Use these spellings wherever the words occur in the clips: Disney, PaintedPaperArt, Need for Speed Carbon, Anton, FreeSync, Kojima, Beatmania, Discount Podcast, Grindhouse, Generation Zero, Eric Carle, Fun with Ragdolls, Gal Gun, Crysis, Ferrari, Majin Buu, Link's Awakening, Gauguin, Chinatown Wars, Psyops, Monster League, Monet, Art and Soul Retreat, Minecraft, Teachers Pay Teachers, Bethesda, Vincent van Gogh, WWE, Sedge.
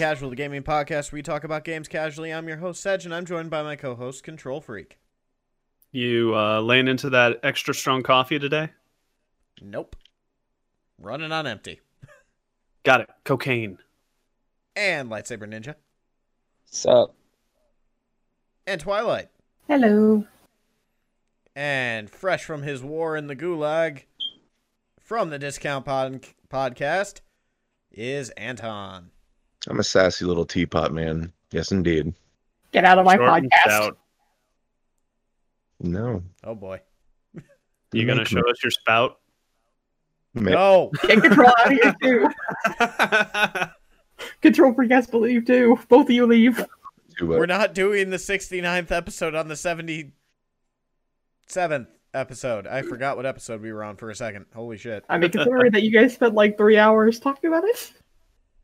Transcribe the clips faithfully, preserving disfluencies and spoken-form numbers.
Casual, the gaming podcast where we talk about games casually. I'm your host, Sedge, and I'm joined by my co-host, Control Freak. You uh, laying into that extra strong coffee today? Nope. Running on empty. Got it. Cocaine. And Lightsaber Ninja. Sup? And Twilight. Hello. And fresh from his war in the gulag, from the Discount pod- Podcast, is Anton. I'm a sassy little teapot man. Yes, indeed. Get out of my Jordan's podcast. Out. No. Oh, boy. You going to show me. us your spout? Maybe. No. Get Control out of here, too. Control Freak has to leave, too. Both of you leave. We're not doing the sixty-ninth episode on the seventy-seventh episode. I forgot what episode we were on for a second. Holy shit. I mean, considering that you guys spent like three hours talking about it.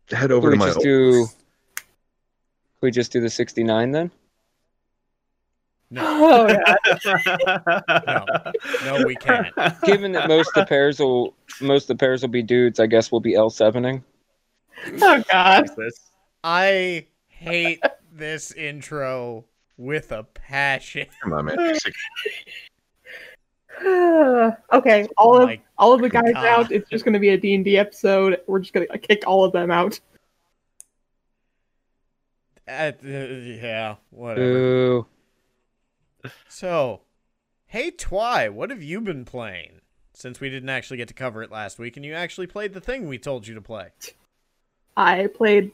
Head over to my old. Do... Can we just do the sixty-nine then? No. Oh, yeah. no. no, we can't. Given that most of the pairs will most of the pairs will be dudes, I guess we'll be L sevening. Oh God! I hate this intro with a passion. Come on, man. Okay, all oh of all of the guys God. out. It's just going to be a D and D episode. We're just going to kick all of them out. Uh, yeah, whatever. Ooh. So, hey Twy, what have you been playing? Since we didn't actually get to cover it last week, and you actually played the thing we told you to play. I played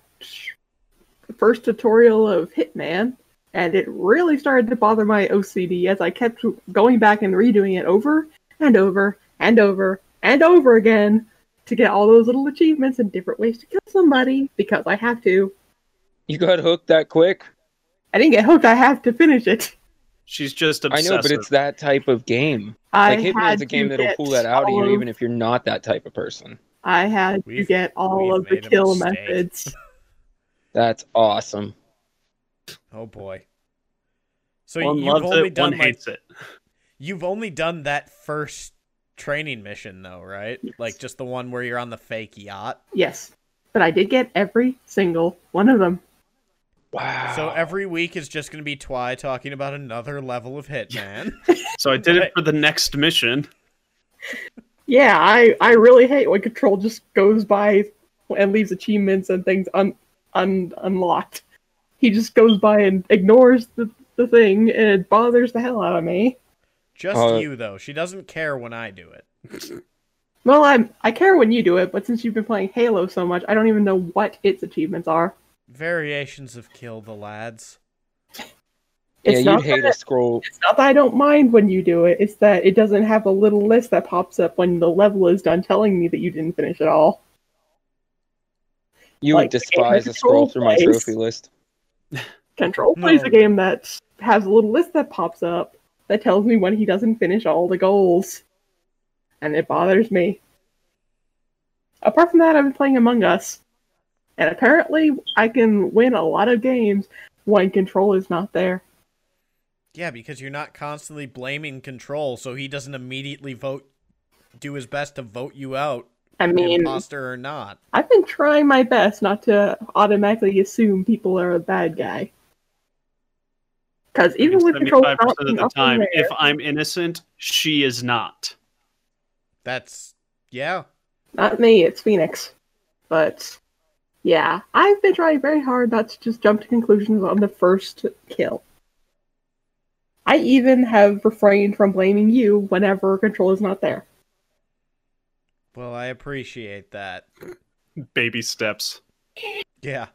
the first tutorial of Hitman, and it really started to bother my O C D as I kept going back and redoing it over and over and over and over again to get all those little achievements and different ways to kill somebody, because I have to. You got hooked that quick? I didn't get hooked, I have to finish it. She's just obsessive. I know, but it's that type of game. I like Hitman's a game that'll pull that out of you, even if you're not that type of person. I had we've, to get all of the kill methods. That's awesome. Oh boy! So one you've only it, done one hates like, it. You've only done that first training mission, though, right? Yes. Like just the one where you're on the fake yacht. Yes, but I did get every single one of them. Wow. So every week is just going to be Twy talking about another level of Hitman. So I did it for the next mission. Yeah, I, I really hate when Control just goes by and leaves achievements and things un, un unlocked. He just goes by and ignores the, the thing, and it bothers the hell out of me. Just uh, you, though. She doesn't care when I do it. Well, I'm, I care when you do it, but since you've been playing Halo so much, I don't even know what its achievements are. Variations of kill the lads. It's yeah, you'd hate a scroll. It's not that I don't mind when you do it. It's that it doesn't have a little list that pops up when the level is done telling me that you didn't finish it all. You like, would despise a scroll plays. through my trophy list. Control no. plays a game that has a little list that pops up that tells me when he doesn't finish all the goals. And it bothers me. Apart from that, I've been playing Among Us. And apparently, I can win a lot of games when Control is not there. Yeah, because you're not constantly blaming Control, so he doesn't immediately vote, do his best to vote you out, I mean, imposter or not. I've been trying my best not to automatically assume people are a bad guy. Because even with Control out of the time, there, if I'm innocent, she is not. That's, yeah. Not me, it's Phoenix. But... yeah, I've been trying very hard not to just jump to conclusions on the first kill. I even have refrained from blaming you whenever Control is not there. Well, I appreciate that. Baby steps. Yeah.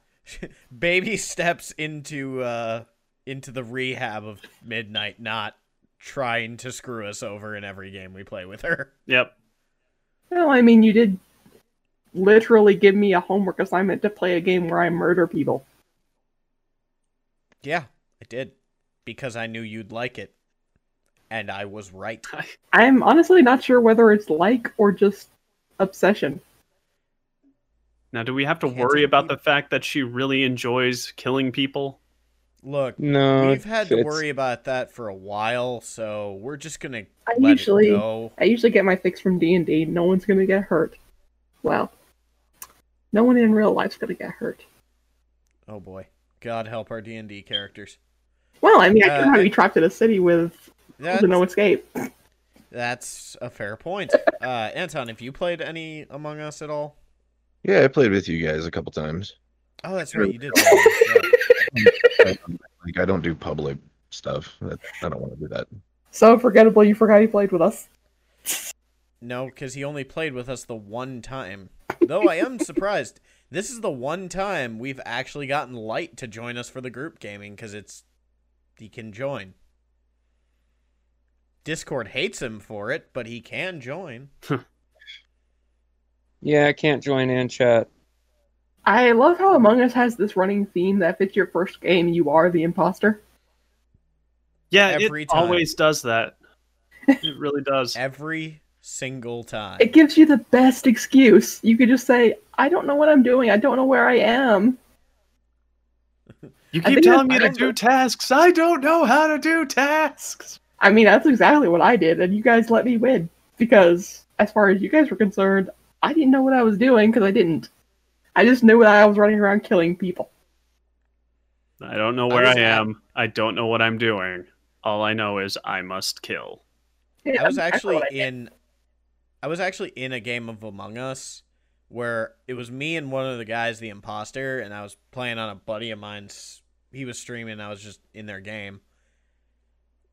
Baby steps into uh, into the rehab of Midnight not trying to screw us over in every game we play with her. Yep. Well, I mean, you did... literally give me a homework assignment to play a game where I murder people. Yeah, I did. Because I knew you'd like it. And I was right. I'm honestly not sure whether it's like or just obsession. Now, do we have to Can't worry about people. the fact that she really enjoys killing people? Look, no, we've had to worry about that for a while, so we're just gonna I let usually, it go. I usually get my fix from D and D. No one's gonna get hurt. Well, no one in real life's going to get hurt. Oh boy, God help our D and D characters. Well, I mean, I couldn't uh, be trapped in a city with no escape. That's a fair point. uh, Anton, have you played any Among Us at all? Yeah, I played with you guys a couple times. Oh, that's right, you did. Like, I don't do public stuff. I don't want to do that. So unforgettable, you forgot he played with us. No, because he only played with us the one time. Though I am surprised. This is the one time we've actually gotten Light to join us for the group gaming, because it's... he can join. Discord hates him for it, but he can join. Yeah, I can't join in chat. I love how Among Us has this running theme that if it's your first game, you are the imposter. Yeah, Every it time. always does that. It really does. Every single time. It gives you the best excuse. You could just say, I don't know what I'm doing. I don't know where I am. You keep telling me to do tasks. I don't know how to do tasks. I mean, that's exactly what I did, and you guys let me win. Because as far as you guys were concerned, I didn't know what I was doing because I didn't. I just knew that I was running around killing people. I don't know where I, I am. I don't know what I'm doing. All I know is I must kill. Yeah, I was actually I in I was actually in a game of Among Us where it was me and one of the guys, the imposter, and I was playing on a buddy of mine's. He was streaming. I was just in their game.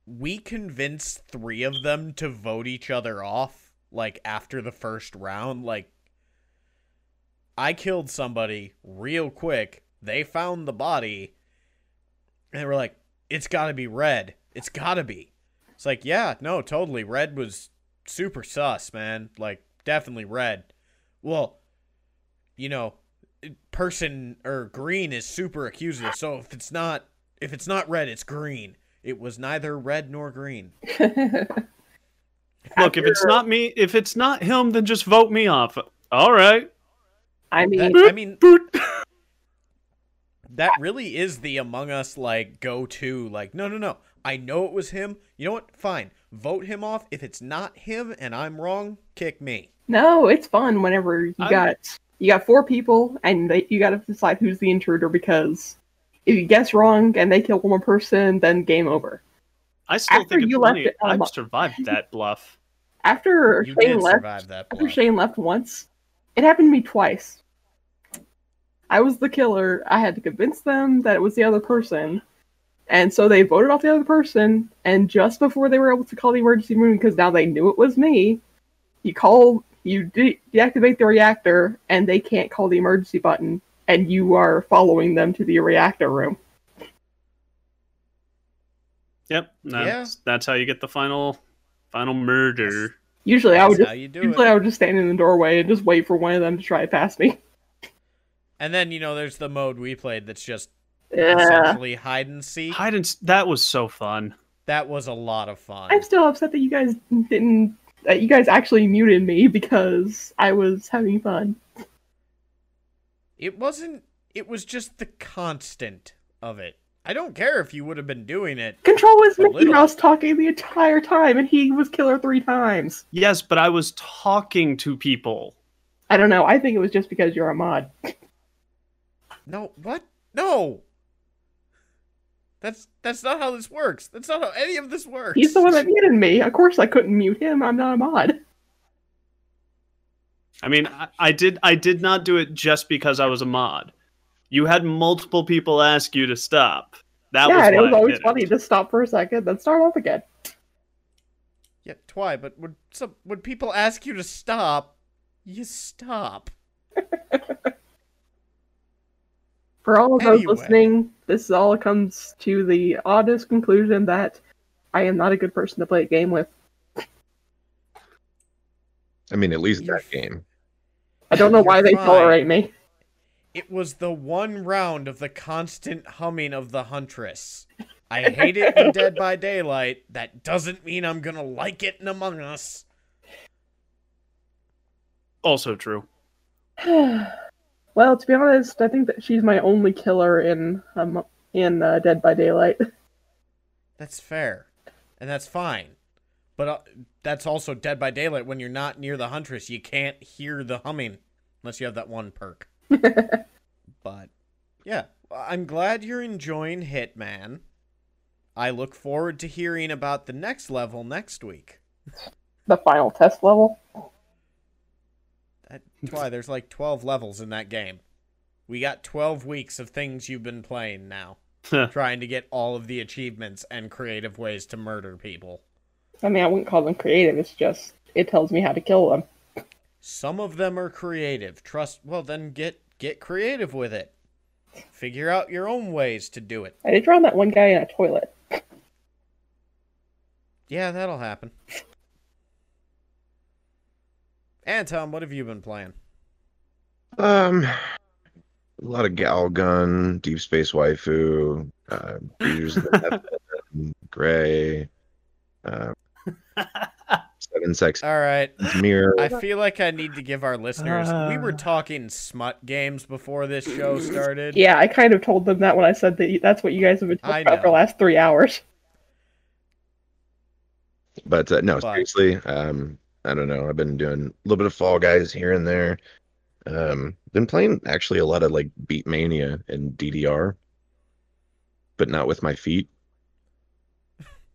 We convinced three of them to vote each other off, like, after the first round. Like, I killed somebody real quick. They found the body. And they were like, it's got to be Red. It's got to be. It's like, yeah, no, totally. Red was super sus, man. Like, definitely Red. Well, you know, person or Green is super accusative. So if it's not, if it's not Red, it's Green. It was neither Red nor Green. Look, if it's not me, if it's not him, then just vote me off. All right. I mean, that, I mean, that really is the Among Us, like, go-to, like, no, no, no, I know it was him. You know what? Fine. Vote him off. If it's not him and I'm wrong, kick me. No, it's fun whenever you I'm... got, you got four people and they, you got to decide who's the intruder, because if you guess wrong and they kill one more person, then game over. I still After think it's funny. It, um, I've survived that bluff. After you Shane left, after Shane left once, it happened to me twice. I was the killer. I had to convince them that it was the other person. And so they voted off the other person. And just before they were able to call the emergency room, because now they knew it was me, you call, you de deactivate the reactor, and they can't call the emergency button. And you are following them to the reactor room. Yep. That's, yeah. that's how you get the final, final murder. Usually, that's I would just, usually I would just stand in the doorway and just wait for one of them to try to pass me. And then, you know, there's the mode we played that's just yeah. essentially hide and seek. Hide and that was so fun. That was a lot of fun. I'm still upset that you guys didn't, that you guys actually muted me, because I was having fun. It wasn't, it was just the constant of it. I don't care if you would have been doing it. Control was Mickey Mouse talking the entire time, and he was killer three times. Yes, but I was talking to people. I don't know. I think it was just because you're a mod. No, what? No! That's that's not how this works. That's not how any of this works. He's the one that muted me. Of course I couldn't mute him. I'm not a mod. I mean, I, I did I did not do it just because I was a mod. You had multiple people ask you to stop. That yeah, was and it was always funny to stop for a second, then start up again. Yeah, Twy, but would, some, would people ask you to stop, you stop. For all of those anyway. listening, this all comes to the oddest conclusion that I am not a good person to play a game with. I mean, at least that game. I don't know why they tolerate me. It was the one round of the constant humming of the Huntress. I hated the Dead by Daylight. That doesn't mean I'm gonna like it in Among Us. Also true. Well, to be honest, I think that she's my only killer in um, in uh, Dead by Daylight. That's fair, and that's fine. But uh, that's also Dead by Daylight. When you're not near the Huntress, you can't hear the humming unless you have that one perk. But yeah, I'm glad you're enjoying Hitman. I look forward to hearing about the next level next week. The final test level? That's why there's like twelve levels in that game. We got twelve weeks of things you've been playing now. Trying to get all of the achievements and creative ways to murder people. I mean, I wouldn't call them creative. It's just, it tells me how to kill them. Some of them are creative. Trust, well, then get get creative with it. Figure out your own ways to do it. I did drown that one guy in a toilet. Yeah, that'll happen. Anton, what have you been playing? Um, a lot of Gal Gun, Deep Space Waifu, uh, Breeders of the Heaven, Gray, uh, Seven Sex. All right. Mirror. I feel like I need to give our listeners. Uh... We were talking smut games before this show started. Yeah, I kind of told them that when I said that that's what you guys have been talking about for the last three hours. But uh, no, but... seriously, um. I don't know. I've been doing a little bit of Fall Guys here and there. Um, been playing actually a lot of like Beatmania and D D R, but not with my feet.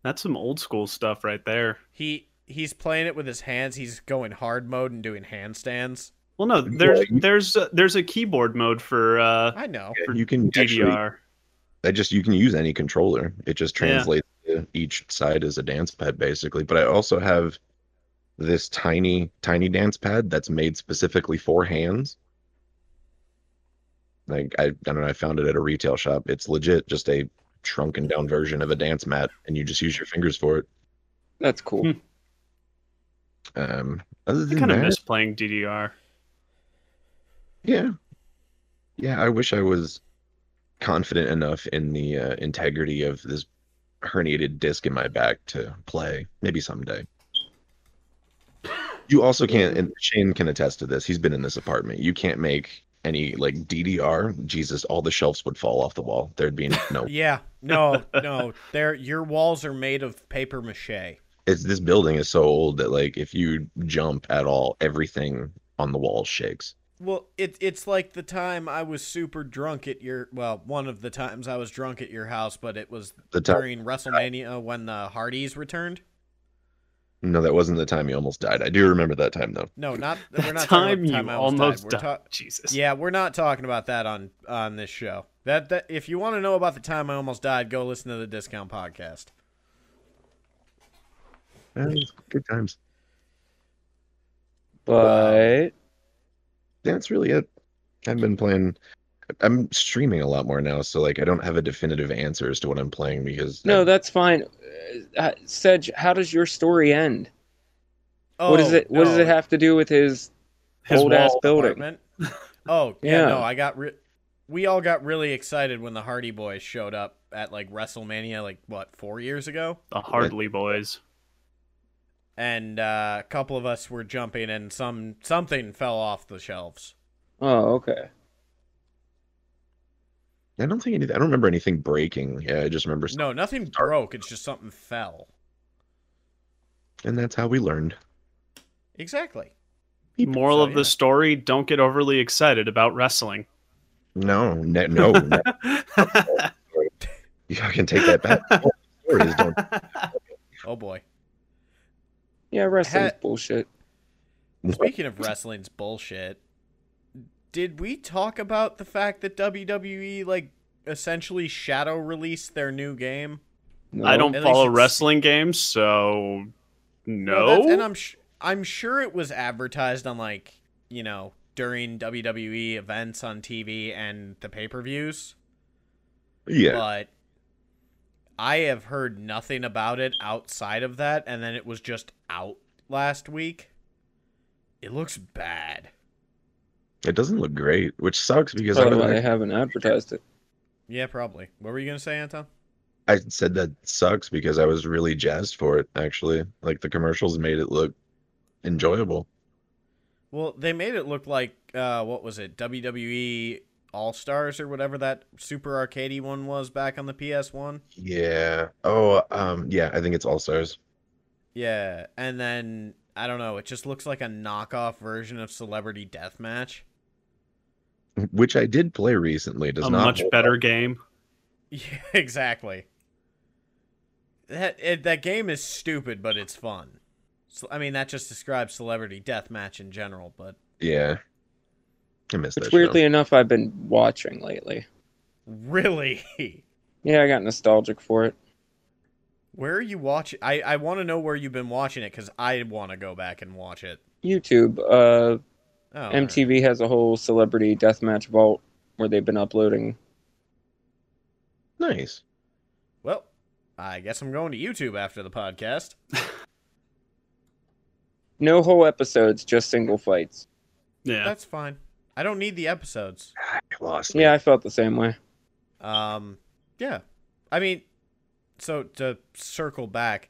That's some old school stuff right there. He he's playing it with his hands. He's going hard mode and doing handstands. Well, no, there's there's a, there's a keyboard mode for. Uh, I know for you can D D R. I just you can use any controller. It just translates yeah. to each side as a dance pad basically. But I also have this tiny, tiny dance pad that's made specifically for hands. Like, I, I don't know, I found it at a retail shop. It's legit just a shrunken down version of a dance mat, and you just use your fingers for it. That's cool. Hmm. Um, other than I kind that, of miss playing D D R. Yeah. Yeah, I wish I was confident enough in the uh, integrity of this herniated disc in my back to play. Maybe someday. You also can't, and Shane can attest to this, he's been in this apartment, you can't make any, like, D D R. Jesus, all the shelves would fall off the wall. There'd be no... yeah, no, no. There, your walls are made of paper mache. It's, this building is so old that, like, if you jump at all, everything on the wall shakes. Well, it, it's like the time I was super drunk at your... Well, one of the times I was drunk at your house, but it was the during WrestleMania when the Hardys returned. No, that wasn't the time you almost died. I do remember that time, though. No, not the we're not time, the time you I almost, almost died. We're ta- Jesus. Yeah, we're not talking about that on, on this show. That, that if you want to know about the time I almost died, go listen to the Discount Podcast. Yeah, good times. But that's really it. I've been playing. I'm streaming a lot more now, so like I don't have a definitive answer as to what I'm playing because no, I... that's fine. Uh, Sedge, how does your story end? Oh, what does it? What no. does it have to do with his, his old ass building? Apartment? Oh yeah, yeah, no, I got. Re- we all got really excited when the Hardy Boys showed up at like WrestleMania, like what four years ago. The Hardy Boys. And uh, a couple of us were jumping, and some something fell off the shelves. Oh, okay. I don't think anything, I don't remember anything breaking. Yeah, I just remember. No, nothing started. Broke. It's just something fell. And that's how we learned. Exactly. Moral so, of yeah. the story, don't get overly excited about wrestling. No, ne- no. ne- You can take that back. Don't... Oh, boy. Yeah, wrestling's ha- bullshit. Speaking of wrestling's bullshit. Did we talk about the fact that W W E, like, essentially shadow released their new game? No. I don't At follow wrestling see. games, so no. Well, and I'm sh- I'm sure it was advertised on, like, you know, during W W E events on T V and the pay-per-views. Yeah. But I have heard nothing about it outside of that, and then it was just out last week. It looks bad. It doesn't look great, which sucks because I don't know. They haven't advertised it. Yeah, probably. What were you going to say, Anton? I said that sucks because I was really jazzed for it, actually. Like, the commercials made it look enjoyable. Well, they made it look like, uh, what was it, W W E All-Stars or whatever that super arcadey one was back on the P S one? Yeah. Oh, um, yeah, I think it's All-Stars. Yeah, and then, I don't know, it just looks like a knockoff version of Celebrity Deathmatch. which I did play recently, does a not much better up. game. Yeah, exactly. That it, that game is stupid, but it's fun. So, I mean, that just describes Celebrity Deathmatch in general, but yeah, I miss that. Which, weirdly show. enough, I've been watching lately. Really? Yeah, I got nostalgic for it. Where are you watching? I, I want to know where you've been watching it, because I want to go back and watch it. YouTube. Uh, oh, M T V right. has a whole Celebrity Deathmatch vault where they've been uploading. Nice. Well, I guess I'm going to YouTube after the podcast. No whole episodes, just single fights. Yeah. That's fine. I don't need the episodes. I lost me. Yeah, I felt the same way. Um, yeah. I mean, so to circle back,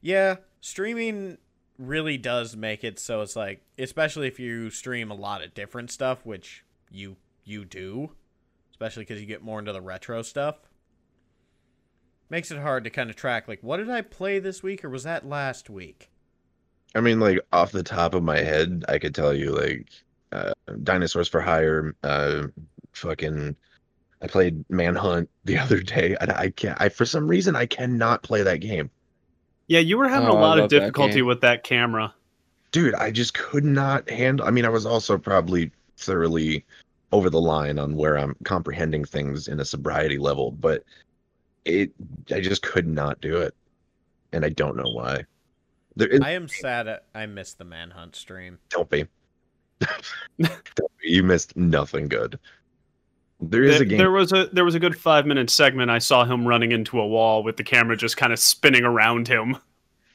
yeah, streaming really does make it so it's like, especially if you stream a lot of different stuff, which you you do, especially because you get more into the retro stuff, makes it hard to kind of track, like, what did I play this week, or was that last week? I mean, like, off the top of my head, I could tell you, like, uh, Dinosaurs for Hire, uh, fucking... I played Manhunt the other day. I, I can't. I for some reason I cannot play that game. Yeah, you were having oh, a lot of difficulty that with that camera, dude. I just could not handle. I mean, I was also probably thoroughly over the line on where I'm comprehending things in a sobriety level, but it. I just could not do it, and I don't know why. There is, I am sad. At, I missed the Manhunt stream. Don't be. Don't be. You missed nothing good. There is there, a game. There was a there was a good five minute segment. I saw him running into a wall with the camera just kind of spinning around him.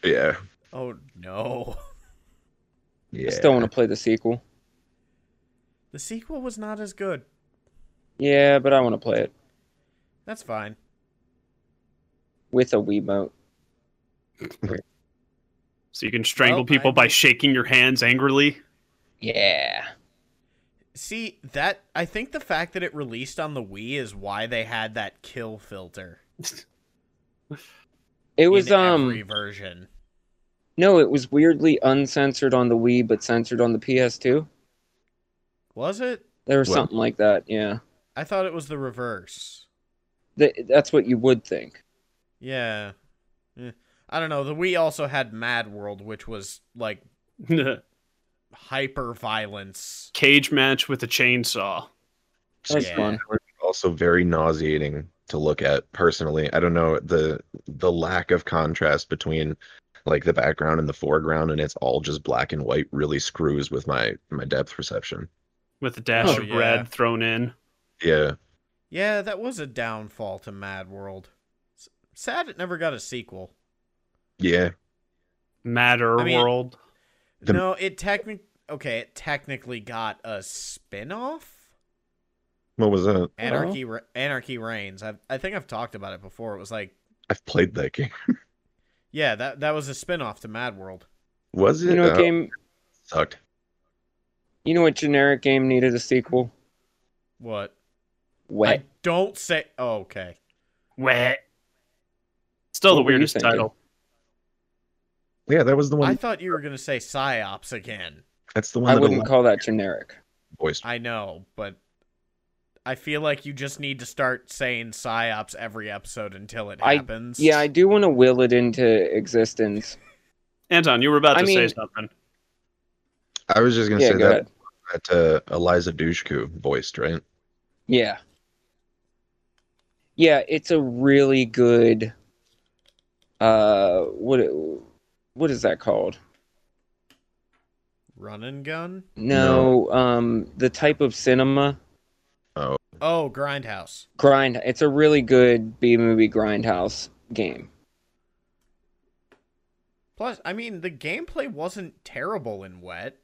Yeah. Oh no. Yeah. I still want to play the sequel. The sequel was not as good. Yeah, but I want to play it. That's fine. With a Wiimote. So you can strangle oh, people I... by shaking your hands angrily. Yeah. See, that I think the fact that it released on the Wii is why they had that kill filter. It was in um every version. No, it was weirdly uncensored on the Wii but censored on the P S two. Was it? There was what? something like that, yeah. I thought it was the reverse. The, that's what you would think. Yeah. Eh. I don't know, the Wii also had Mad World, which was like hyper violence cage match with a chainsaw. That's yeah. fun. Also very nauseating to look at personally. I don't know, the the lack of contrast between like the background and the foreground, and it's all just black and white, really screws with my my depth perception. With a dash oh, of yeah. red thrown in. Yeah. Yeah, that was a downfall to Mad World. Sad it never got a sequel. Yeah. Madder I mean, World. The... No, it technically okay. It technically got a spin-off. What was that? Anarchy oh. Re Anarchy Reigns. I I think I've talked about it before. It was like I've played that game. Yeah, that that was a spin-off to Mad World. Was it? You know, a game sucked. You know what generic game needed a sequel? What? Wet. I don't say. Oh, okay. Wet. Still what the weirdest title. Yeah, that was the one. I thought you were going to say Psyops again. That's the one. I that wouldn't call that generic. Voiced. I know, but I feel like you just need to start saying Psyops every episode until it I, happens. Yeah, I do want to will it into existence. Anton, you were about I to mean, say something. I was just going to yeah, say go that, that uh, Eliza Dushku voiced, right? Yeah. Yeah, it's a really good... Uh, what... It, What is that called? Run and gun? No, no, um, the type of cinema. Oh. Oh, Grindhouse. Grind. It's a really good B-movie Grindhouse game. Plus, I mean, the gameplay wasn't terrible in Wet.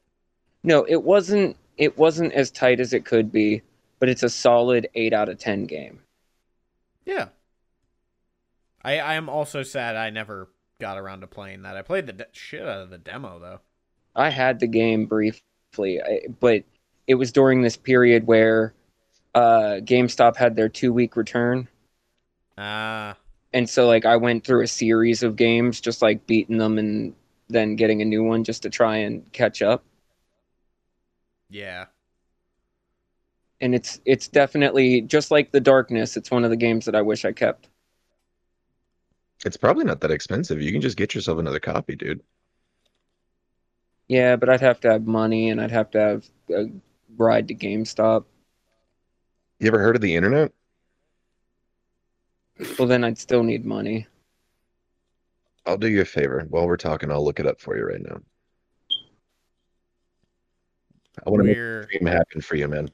No, it wasn't. It wasn't as tight as it could be, but it's a solid eight out of ten game. Yeah. I I am also sad I never got around to playing that. I played the shit out of the demo, though. I had the game briefly, I, but it was during this period where uh, GameStop had their two-week return. Ah. Uh, and so, like, I went through a series of games, just, like, beating them and then getting a new one just to try and catch up. Yeah. and it's it's definitely just like The Darkness. It's one of the games that I wish I kept. It's probably not that expensive. You can just get yourself another copy, dude. Yeah, but I'd have to have money, and I'd have to have a ride to GameStop. You ever heard of the internet? Well, then I'd still need money. I'll do you a favor. While we're talking, I'll look it up for you right now. I want to make a dream happen for you, man.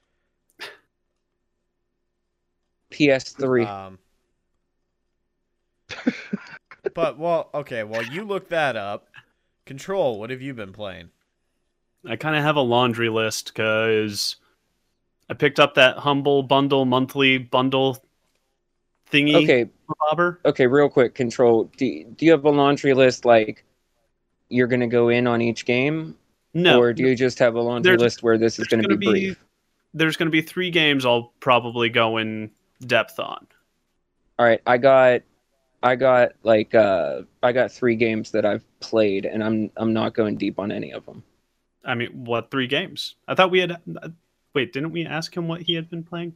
P S three. Um, but, well, okay, well, you look that up. Control, what have you been playing? I kind of have a laundry list, because I picked up that humble bundle, monthly bundle thingy. Okay, bobber. Okay, real quick, Control, do, do you have a laundry list, like, you're going to go in on each game? No. Or do you just have a laundry there's, list where this is going to be brief? There's going to be three games I'll probably go in depth on. All right, I got, I got like, uh, I got three games that I've played, and I'm I'm not going deep on any of them. I mean, what three games? I thought we had. Uh, wait, didn't we ask him what he had been playing?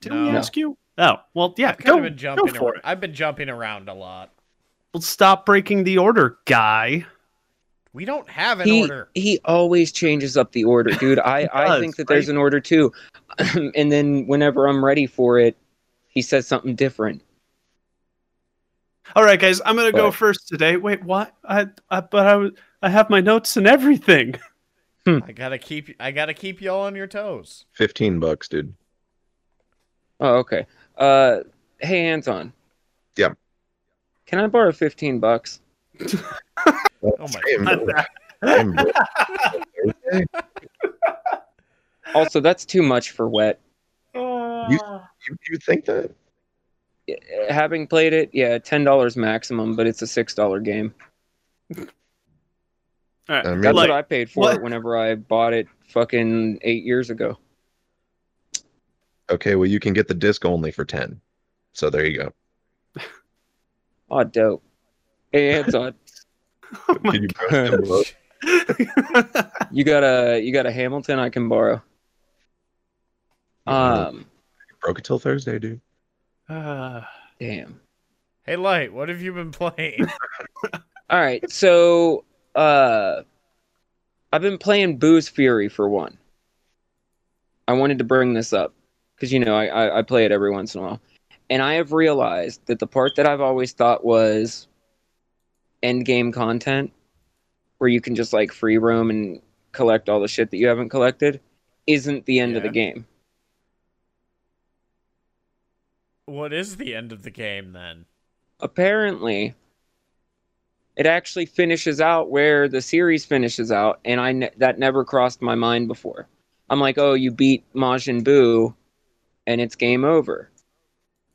Didn't no. we ask you? Oh, well, yeah. I've kind go, of been jumping go for it. I've been jumping around a lot. Well, stop breaking the order, guy. We don't have an he, order. He always changes up the order, dude. I, does, I think that right? there's an order, too. And then whenever I'm ready for it, he says something different. All right, guys, I'm going to go first today. Wait, what? I, I but I I have my notes and everything. Hmm. I got to keep I got to keep y'all on your toes. fifteen bucks, dude. Oh, okay. Uh hey, Anton. Yeah. Can I borrow fifteen bucks? Oh my God. Also, that's too much for Wet. Uh, you, you, you think that? Having played it, yeah, ten dollars maximum, but it's a six dollar game. All right. I mean, that's like, what I paid for what? it whenever I bought it fucking eight years ago. Okay, well, you can get the disc only for ten. So there you go. Oh, dope. Hey, Anton. Oh my you, you got a you got a Hamilton I can borrow. Um, you broke it till Thursday, dude. Uh, damn. Hey, Light, what have you been playing? All right, so uh, I've been playing Booze Fury for one. I wanted to bring this up because you know I, I I play it every once in a while, and I have realized that the part that I've always thought was end game content where you can just like free roam and collect all the shit that you haven't collected isn't the end yeah. of the game. What is the end of the game then? Apparently it actually finishes out where the series finishes out, and I ne that never crossed my mind before. I'm like, oh, you beat Majin Buu and it's game over.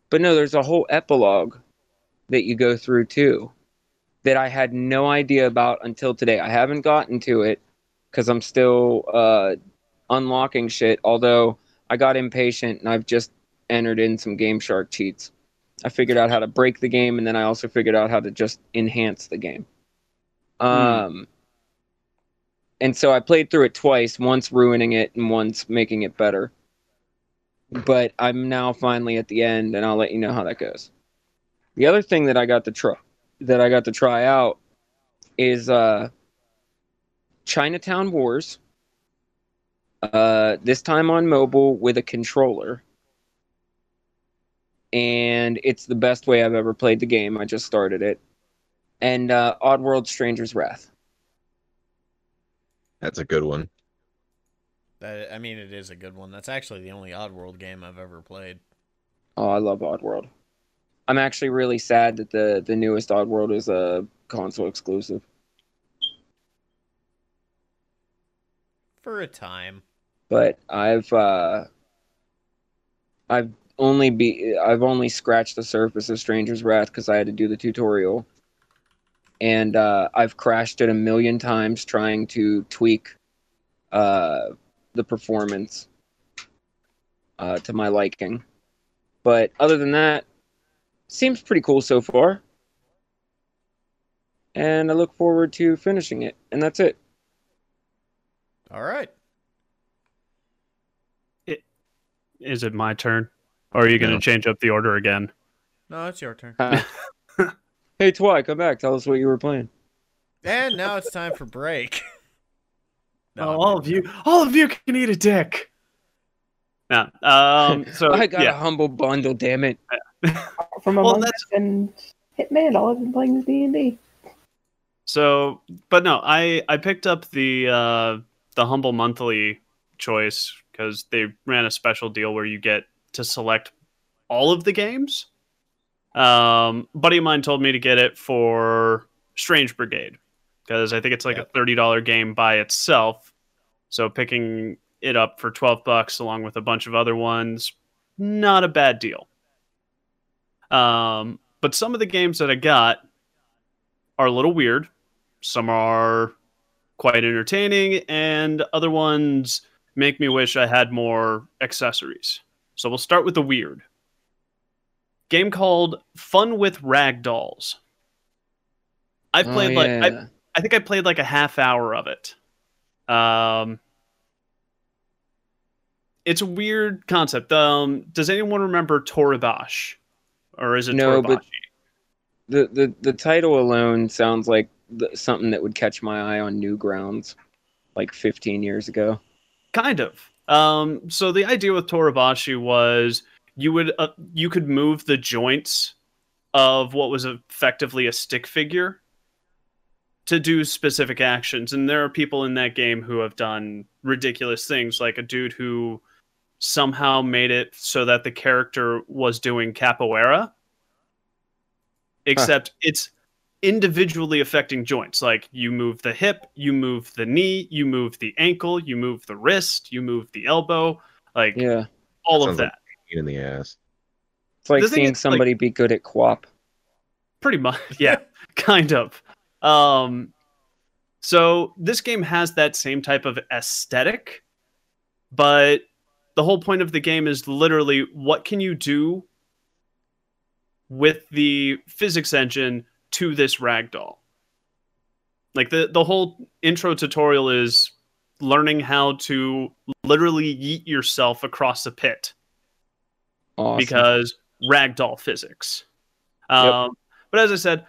But no, there's a whole epilogue that you go through too. That I had no idea about until today. I haven't gotten to it because I'm still uh, unlocking shit. Although I got impatient and I've just entered in some Game Shark cheats. I figured out how to break the game, and then I also figured out how to just enhance the game. Mm. Um, and so I played through it twice, once ruining it and once making it better. But I'm now finally at the end, and I'll let you know how that goes. The other thing that I got to try. that I got to try out is uh, Chinatown Wars, uh, this time on mobile with a controller. And it's the best way I've ever played the game. I just started it. And uh, Oddworld Stranger's Wrath. That's a good one. That, I mean, it is a good one. That's actually the only Oddworld game I've ever played. Oh, I love Oddworld. I'm actually really sad that the, the newest Oddworld is a console exclusive. For a time. But I've uh, I've only be I've only scratched the surface of Stranger's Wrath because I had to do the tutorial, and uh, I've crashed it a million times trying to tweak uh, the performance uh, to my liking. But other than that. Seems pretty cool so far. And I look forward to finishing it. And that's it. All right. It, Is it my turn? Or are you going to no. change up the order again? No, it's your turn. Uh, hey, Twy, come back. Tell us what you were playing. And now it's time for break. No, oh, all of you, all of you can eat a dick. No, um, so I got yeah. a humble bundle. Damn it! From Among well, Us and Hitman, all I've been playing is D and D. So, but no, I I picked up the uh, the humble monthly choice because they ran a special deal where you get to select all of the games. Um, a buddy of mine told me to get it for Strange Brigade. Because I think it's like yep. a thirty dollar game by itself. So picking it up for twelve bucks along with a bunch of other ones, not a bad deal. Um, but some of the games that I got are a little weird. Some are quite entertaining, and other ones make me wish I had more accessories. So we'll start with the weird. Game called Fun with Ragdolls. I've played oh, yeah. like... I've, I think I played like a half hour of it. Um, it's a weird concept. Um, does anyone remember Toribash? Or is it no, Toribashi? But the, the, the title alone sounds like the, something that would catch my eye on Newgrounds like fifteen years ago. Kind of. Um, so the idea with Toribashi was you would uh, you could move the joints of what was effectively a stick figure to do specific actions. And there are people in that game who have done ridiculous things, like a dude who somehow made it so that the character was doing capoeira, except huh. it's individually affecting joints. Like you move the hip, you move the knee, you move the ankle, you move the wrist, you move the elbow, like yeah. all that of that. Like in the ass. It's like the seeing is, somebody like, be good at co-op. Pretty much. Yeah, kind of. Um, so this game has that same type of aesthetic, but the whole point of the game is literally what can you do with the physics engine to this ragdoll? Like the, the whole intro tutorial is learning how to literally yeet yourself across a pit. Awesome. Because ragdoll physics. Um, yep. But as I said,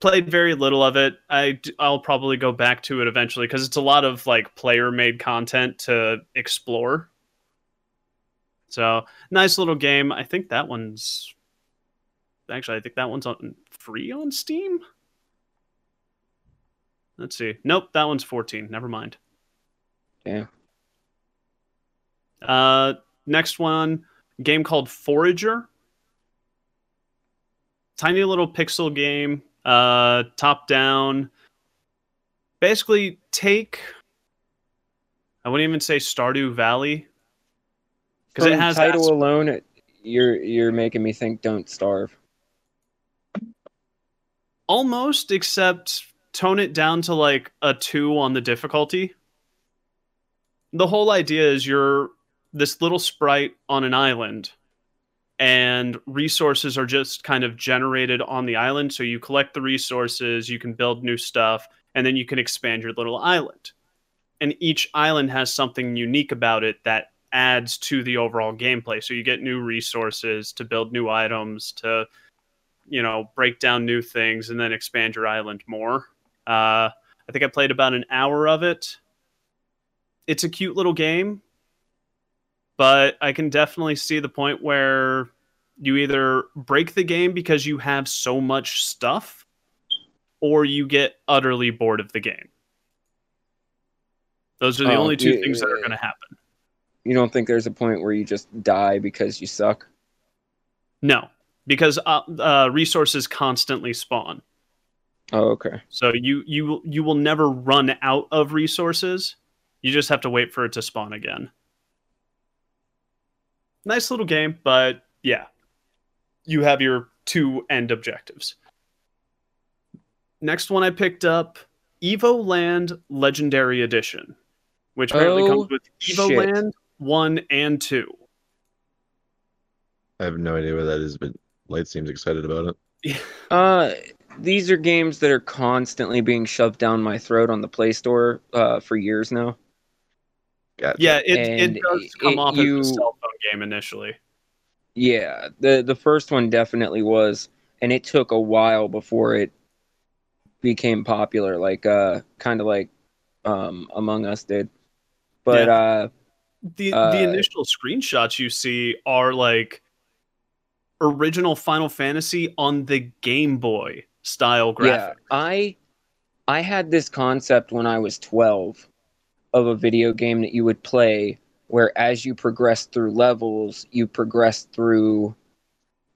played very little of it. I, I'll probably go back to it eventually because it's a lot of like player-made content to explore. So, nice little game. I think that one's... Actually, I think that one's on free on Steam? Let's see. Nope, that one's fourteen. Never mind. Yeah. Uh, next one, a game called Forager. Tiny little pixel game. Uh, top down. Basically, take. I wouldn't even say Stardew Valley because it has title that... alone. It, you're you're making me think Don't Starve. Almost, except tone it down to like a two on the difficulty. The whole idea is you're this little sprite on an island. And resources are just kind of generated on the island. So you collect the resources, you can build new stuff, and then you can expand your little island. And each island has something unique about it that adds to the overall gameplay. So you get new resources to build new items, to, you know, break down new things and then expand your island more. Uh, I think I played about an hour of it. It's a cute little game. But I can definitely see the point where you either break the game because you have so much stuff, or you get utterly bored of the game. Those are the oh, only two yeah, things that are going to happen. You don't think there's a point where you just die because you suck? No, because uh, uh, resources constantly spawn. Oh, okay. So you, you, you will never run out of resources. You just have to wait for it to spawn again. Nice little game, but yeah, you have your two end objectives. Next one I picked up, Evoland Legendary Edition, which apparently oh, comes with Evoland shit. one and two. I have no idea what that is, but Light seems excited about it. uh, these are games that are constantly being shoved down my throat on the Play Store uh, for years now. Gotcha. Yeah, it, it does come it, off you... as a cell phone game initially. Yeah, the the first one definitely was, and it took a while before it became popular, like uh, kind of like um, Among Us did. But yeah. uh, the uh, the initial screenshots you see are like original Final Fantasy on the Game Boy style graphics. Yeah, I I had this concept when I was twelve of a video game that you would play, where as you progress through levels, you progress through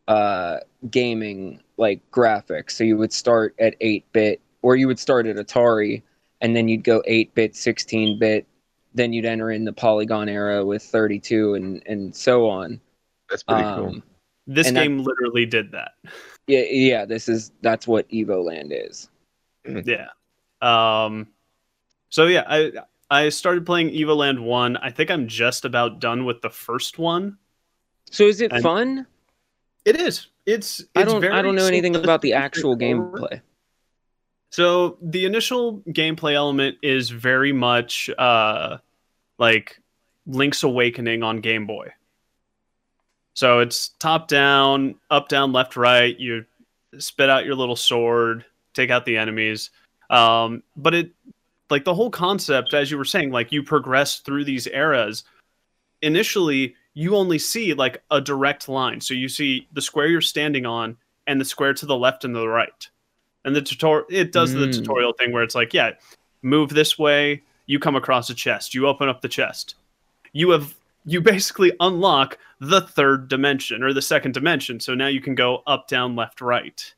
uh, gaming, like, graphics. So you would start at eight-bit, or you would start at Atari, and then you'd go eight-bit, sixteen-bit, then you'd enter in the polygon era with thirty-two, and, and so on. That's pretty um, cool. This game that, literally did that. Yeah, yeah. This is that's what Evoland is. Yeah. Um, so, yeah, I... I started playing Evoland one. I think I'm just about done with the first one. So is it and fun? It is. It's, it's I don't very I don't know anything about the actual gameplay. So the initial gameplay element is very much uh, like Link's Awakening on Game Boy. So it's top down, up down, left right. You spit out your little sword, take out the enemies. Um, but it. Like, the whole concept, as you were saying, like, you progress through these eras. Initially, you only see, like, a direct line. So you see the square you're standing on and the square to the left and the right. And the tutorial, it does mm. the tutorial thing where it's like, yeah, move this way, you come across a chest, you open up the chest. You have, you basically unlock the third dimension, or the second dimension. So now you can go up, down, left, right.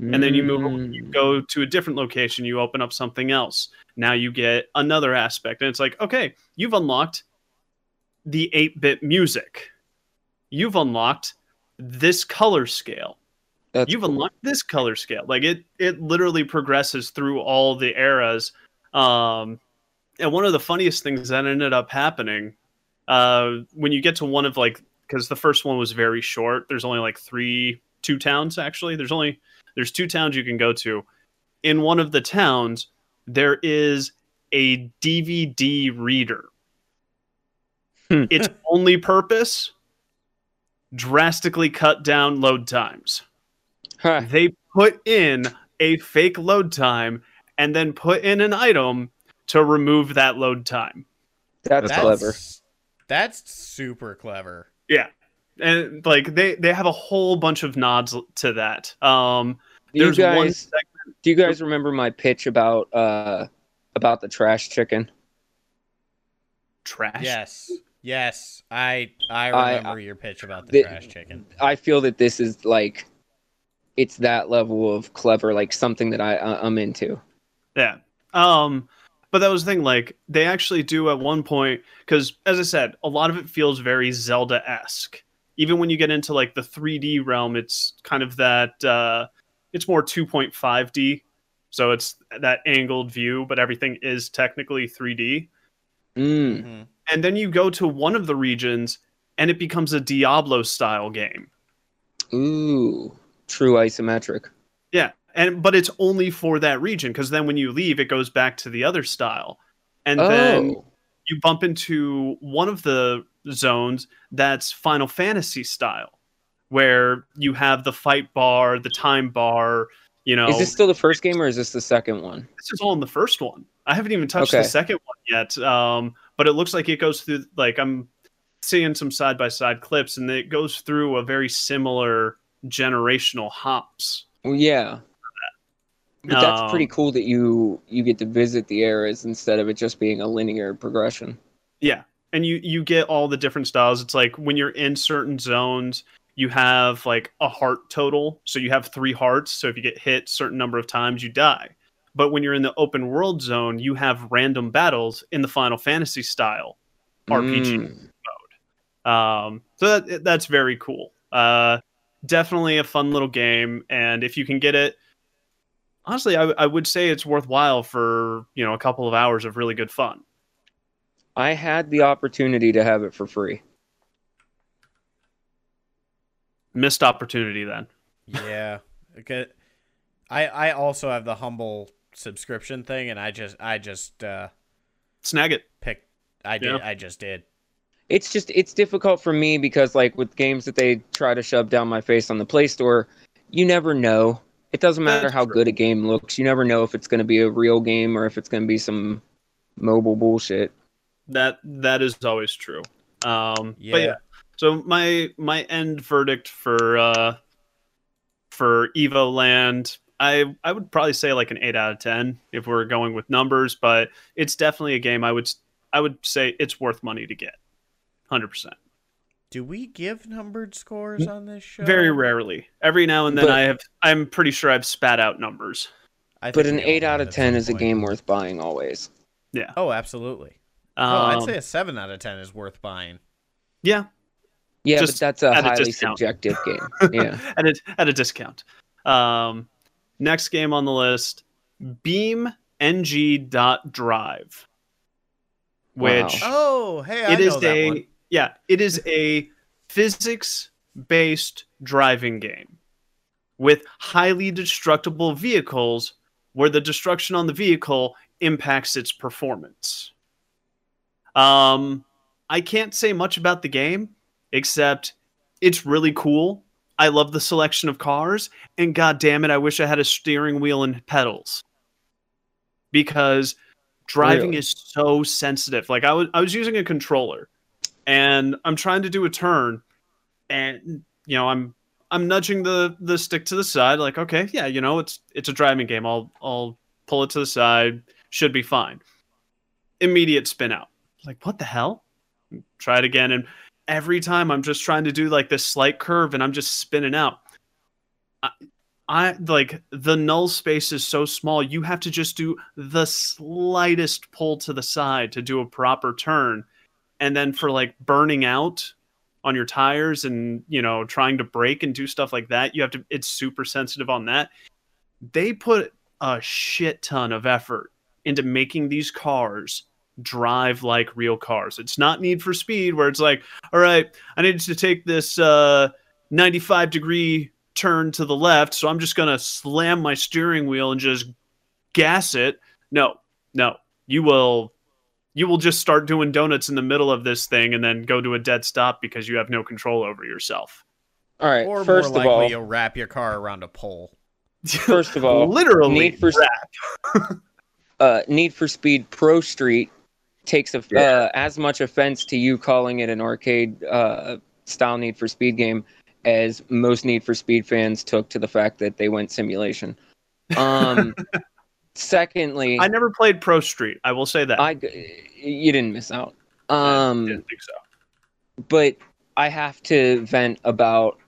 And then you move, you go to a different location, you open up something else. Now you get another aspect. And it's like, okay, you've unlocked the eight-bit music. You've unlocked this color scale. That's you've cool. unlocked this color scale. Like, it, it literally progresses through all the eras. Um, and one of the funniest things that ended up happening, uh, when you get to one of, like, because the first one was very short. There's only, like, three, two towns, actually. There's only... There's two towns you can go to. In one of the towns, there is a D V D reader. Its only purpose? Drastically cut down load times. Huh. They put in a fake load time and then put in an item to remove that load time. That's, that's clever. That's super clever. Yeah. And like they, they have a whole bunch of nods to that. Um, Do you guys, one segment... do you guys remember my pitch about uh about the trash chicken? Trash. Yes, yes, I I remember I, I, your pitch about the, the trash chicken. I feel that this is like it's that level of clever, like something that I uh, I'm into. Yeah. Um, but that was the thing. Like they actually do at one point because, as I said, a lot of it feels very Zelda-esque. Even when you get into like the three D realm, it's kind of that. Uh, it's more two point five D, so it's that angled view, but everything is technically three D. Mm. And then you go to one of the regions, and it becomes a Diablo-style game. Ooh, true isometric. Yeah, and but it's only for that region because then when you leave, it goes back to the other style, and oh. then you bump into one of the zones that's Final Fantasy style, where you have the fight bar, the time bar. You know, is this still the first game or is this the second one? This is all in the first one. I haven't even touched okay. the second one yet. Um, but it looks like it goes through. Like I'm seeing some side by side clips, and it goes through a very similar generational hops. Well, yeah, that. But that's um, pretty cool that you you get to visit the eras instead of it just being a linear progression. Yeah. And you, you get all the different styles. It's like when you're in certain zones, you have like a heart total. So you have three hearts. So if you get hit a certain number of times, you die. But when you're in the open world zone, you have random battles in the Final Fantasy style R P G mm. mode. Um, so that, that's very cool. Uh, definitely a fun little game. And if you can get it, honestly, I, I would say it's worthwhile for, you know, a couple of hours of really good fun. I had the opportunity to have it for free. Missed opportunity then. Yeah. Okay. I I also have the humble subscription thing and I just I just uh snag it. Pick I yeah. did I just did. it's just, it's difficult for me because, like, with games that they try to shove down my face on the Play Store, you never know. It doesn't matter how good a game looks. You never know if it's going to be a real game or if it's going to be some mobile bullshit. That that is always true. Um, yeah. But yeah. So my my end verdict for uh, for Evoland, I I would probably say like an eight out of ten if we're going with numbers. But it's definitely a game I would I would say it's worth money to get, one hundred percent. Do we give numbered scores on this show? Very rarely. Every now and then, but I have. I'm pretty sure I've spat out numbers. I but an eight out of ten is a game worth buying always. Yeah. Oh, absolutely. Um, oh, I'd say a seven out of ten is worth buying. Yeah. Yeah, just but that's a highly a subjective game. Yeah. at a at a discount. Um, next game on the list, Beam N G dot Drive. Which wow. oh hey, I it know is that a, one. Yeah, it is a physics-based driving game with highly destructible vehicles where the destruction on the vehicle impacts its performance. Um, I can't say much about the game, except it's really cool. I love the selection of cars, and goddammit, I wish I had a steering wheel and pedals. Because driving really? is so sensitive. Like, I was, I was using a controller. And I'm trying to do a turn, and you know I'm I'm nudging the the stick to the side, like okay, yeah, you know it's it's a driving game. I'll I'll pull it to the side, should be fine. Immediate spin out, like what the hell? Try it again, and every time I'm just trying to do like this slight curve, and I'm just spinning out. I, I like the null space is so small. You have to just do the slightest pull to the side to do a proper turn. And then for like burning out on your tires and, you know, trying to brake and do stuff like that, you have to, it's super sensitive on that. They put a shit ton of effort into making these cars drive like real cars. It's not Need for Speed where it's like, all right, I need to take this uh, ninety-five degree turn to the left. So I'm just going to slam my steering wheel and just gas it. No, no, you will. You will just start doing donuts in the middle of this thing and then go to a dead stop because you have no control over yourself. All right. Or first more likely of all, you'll wrap your car around a pole. First of all, literally Need for, wrap. uh, Need for Speed Pro Street takes a, yeah. uh, as much offense to you calling it an arcade uh, style Need for Speed game as most Need for Speed fans took to the fact that they went simulation. Um, Secondly, I never played Pro Street. I will say that I you didn't miss out. Um, I didn't think so. But I have to vent about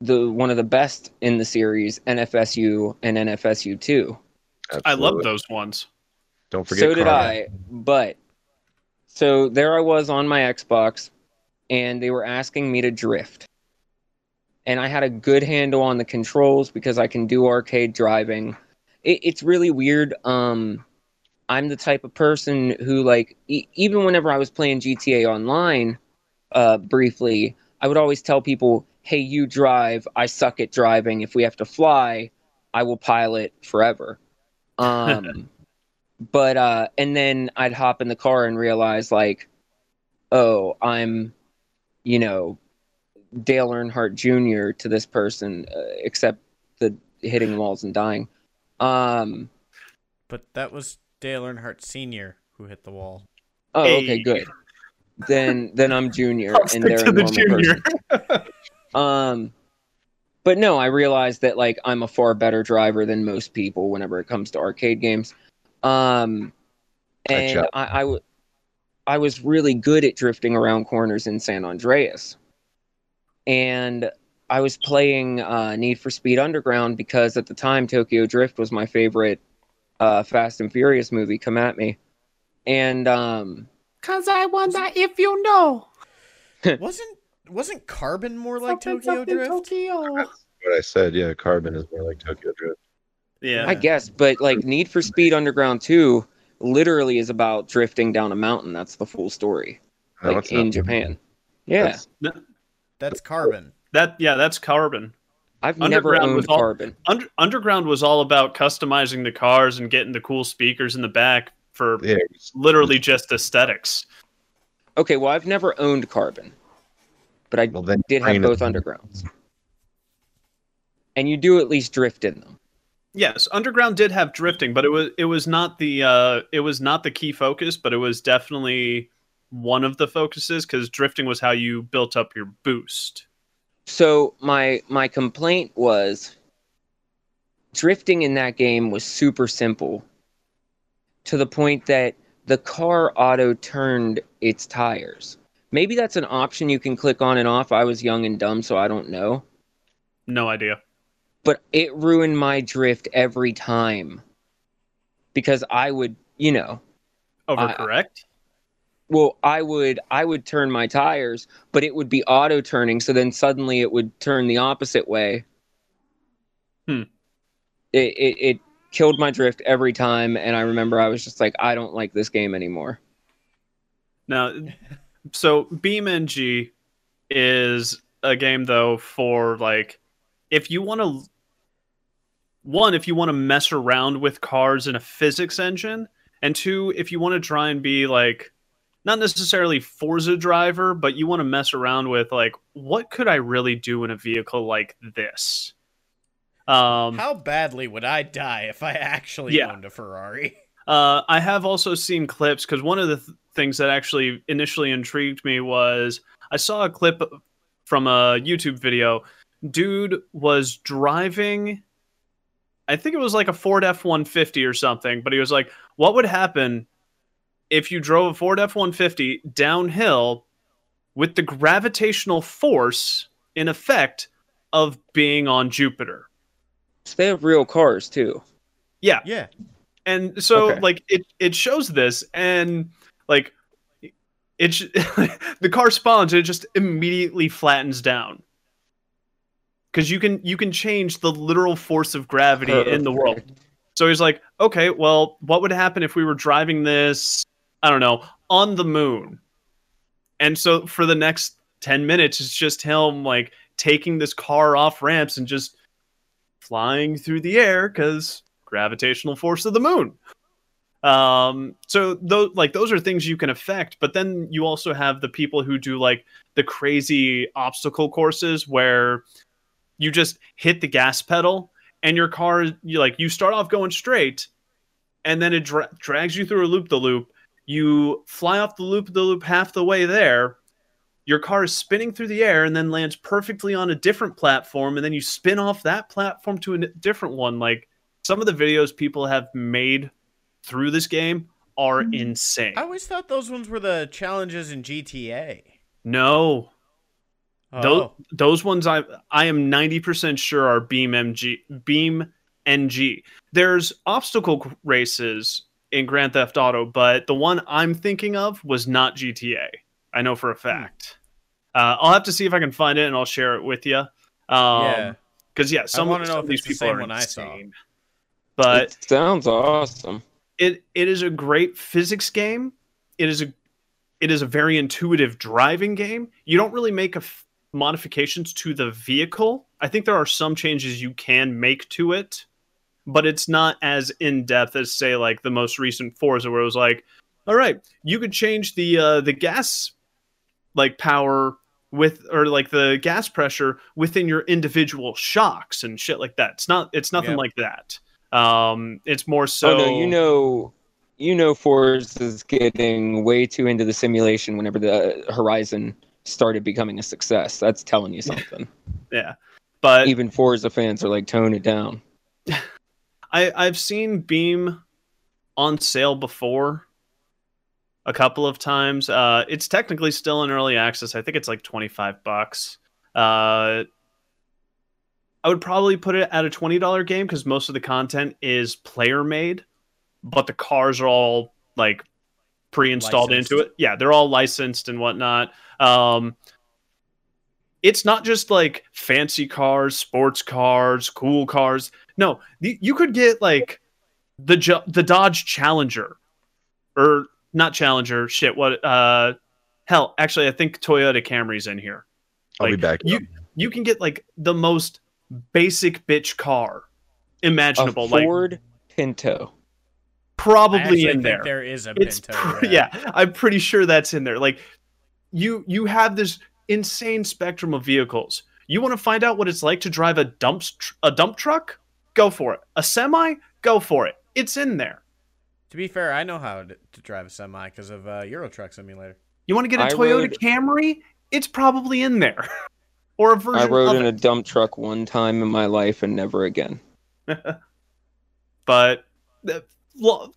the one of the best in the series, N F S U and N F S U two. Absolutely. I love those ones. Don't forget. So did I. But so there I was on my Xbox, and they were asking me to drift, and I had a good handle on the controls because I can do arcade driving. It's really weird. Um, I'm the type of person who, like, e- even whenever I was playing G T A Online uh, briefly, I would always tell people, hey, you drive. I suck at driving. If we have to fly, I will pilot forever. Um, but, uh, and then I'd hop in the car and realize, like, oh, I'm, you know, Dale Earnhardt Junior to this person, uh, except the hitting walls and dying. Um, but that was Dale Earnhardt Senior who hit the wall. Oh, okay, good. Then, then I'm Junior, and they're a normal person. um, but no, I realized that like I'm a far better driver than most people whenever it comes to arcade games. Um, and I, I, w- I was really good at drifting around corners in San Andreas, and I was playing uh, Need for Speed Underground because at the time Tokyo Drift was my favorite uh, Fast and Furious movie. Come at me, and um, cause I wonder if you know. wasn't wasn't Carbon more like something, Tokyo something Drift? Tokyo. That's what I said, yeah, Carbon is more like Tokyo Drift. Yeah, I guess, but like Need for Speed Underground two literally is about drifting down a mountain. That's the full story, no, like in Japan. Yeah, that's, that's Carbon. That yeah, that's Carbon. I've never owned was all, Carbon. Under, Underground was all about customizing the cars and getting the cool speakers in the back for yeah. literally just aesthetics. Okay, well, I've never owned Carbon, but I well, then did have both them. Undergrounds. And you do at least drift in them. Yes, Underground did have drifting, but it was it was not the uh, it was not the key focus, but it was definitely one of the focuses because drifting was how you built up your boost. So my my complaint was drifting in that game was super simple to the point that the car auto turned its tires. Maybe that's an option you can click on and off. I was young and dumb, so I don't know. No idea. But it ruined my drift every time because I would, you know, overcorrect. I, well, I would, I would turn my tires, but it would be auto turning. So then suddenly it would turn the opposite way. Hmm. It, it, it killed my drift every time. And I remember I was just like, I don't like this game anymore. Now, so BeamNG is a game though for like, if you want to, one, if you want to mess around with cars in a physics engine, and two, if you want to try and be like, not necessarily Forza driver, but you want to mess around with like, what could I really do in a vehicle like this? Um, How badly would I die if I actually yeah. owned a Ferrari? Uh, I have also seen clips, because one of the th- things that actually initially intrigued me was I saw a clip from a YouTube video. Dude was driving, I think it was like a Ford F one fifty or something, but he was like, what would happen if you drove a Ford F one fifty downhill with the gravitational force in effect of being on Jupiter? So they have real cars too. Yeah. Yeah. And so okay. like it, it shows this and like it sh- the car spawns and it just immediately flattens down. Because you can you can change the literal force of gravity oh, in the world. So he's like, okay, well, what would happen if we were driving this, I don't know, on the moon? And so for the next ten minutes, it's just him like taking this car off ramps and just flying through the air because gravitational force of the moon. Um, so those like those are things you can affect. But then you also have the people who do like the crazy obstacle courses where you just hit the gas pedal and your car, you like you start off going straight and then it dra- drags you through a loop-the-loop. You fly off the loop-the-loop half the way there. Your car is spinning through the air and then lands perfectly on a different platform. And then you spin off that platform to a different one. Like some of the videos people have made through this game are insane. I always thought those ones were the challenges in G T A. No. Oh. Those, those ones I I am ninety percent sure are BeamNG. There's obstacle races in Grand Theft Auto, but the one I'm thinking of was not G T A. I know for a fact. Hmm. Uh, I'll have to see if I can find it and I'll share it with you. Um, yeah. Because, yeah, some, I some know of these people the are insane. But it sounds awesome. It It is a great physics game. It is a It is a very intuitive driving game. You don't really make a f- modifications to the vehicle. I think there are some changes you can make to it, but it's not as in-depth as, say, like the most recent Forza, where it was like, all right, you could change the uh, the gas like power with or like the gas pressure within your individual shocks and shit like that. It's not. It's nothing yeah. like that. Um, it's more so. Oh, no, you know. You know, Forza is getting way too into the simulation whenever the Horizon started becoming a success. That's telling you something. Yeah. But even Forza fans are like, tone it down. I, I've seen Beam on sale before a couple of times. Uh, it's technically still in early access. I think it's like twenty-five bucks. Uh, I would probably put it at a twenty dollars game because most of the content is player made. But the cars are all like pre-installed licensed. into it. Yeah, they're all licensed and whatnot. Um, it's not just like fancy cars, sports cars, cool cars. No, the, you could get like the the Dodge Challenger, or not Challenger. Shit, what? Uh, hell, actually, I think Toyota Camry's in here. I'll like, be back. You you can get like the most basic bitch car imaginable, a Ford like, Pinto. Probably in there. There is a Pinto. Pr- right? Yeah, I'm pretty sure that's in there. Like you you have this insane spectrum of vehicles. You want to find out what it's like to drive a dump tr a dump truck? Go for it. A semi? Go for it. It's in there. To be fair, I know how to, to drive a semi because of uh, Euro Truck Simulator. You want to get a I Toyota would... Camry? It's probably in there. Or a version I rode of in it. a dump truck one time in my life and never again. But the, the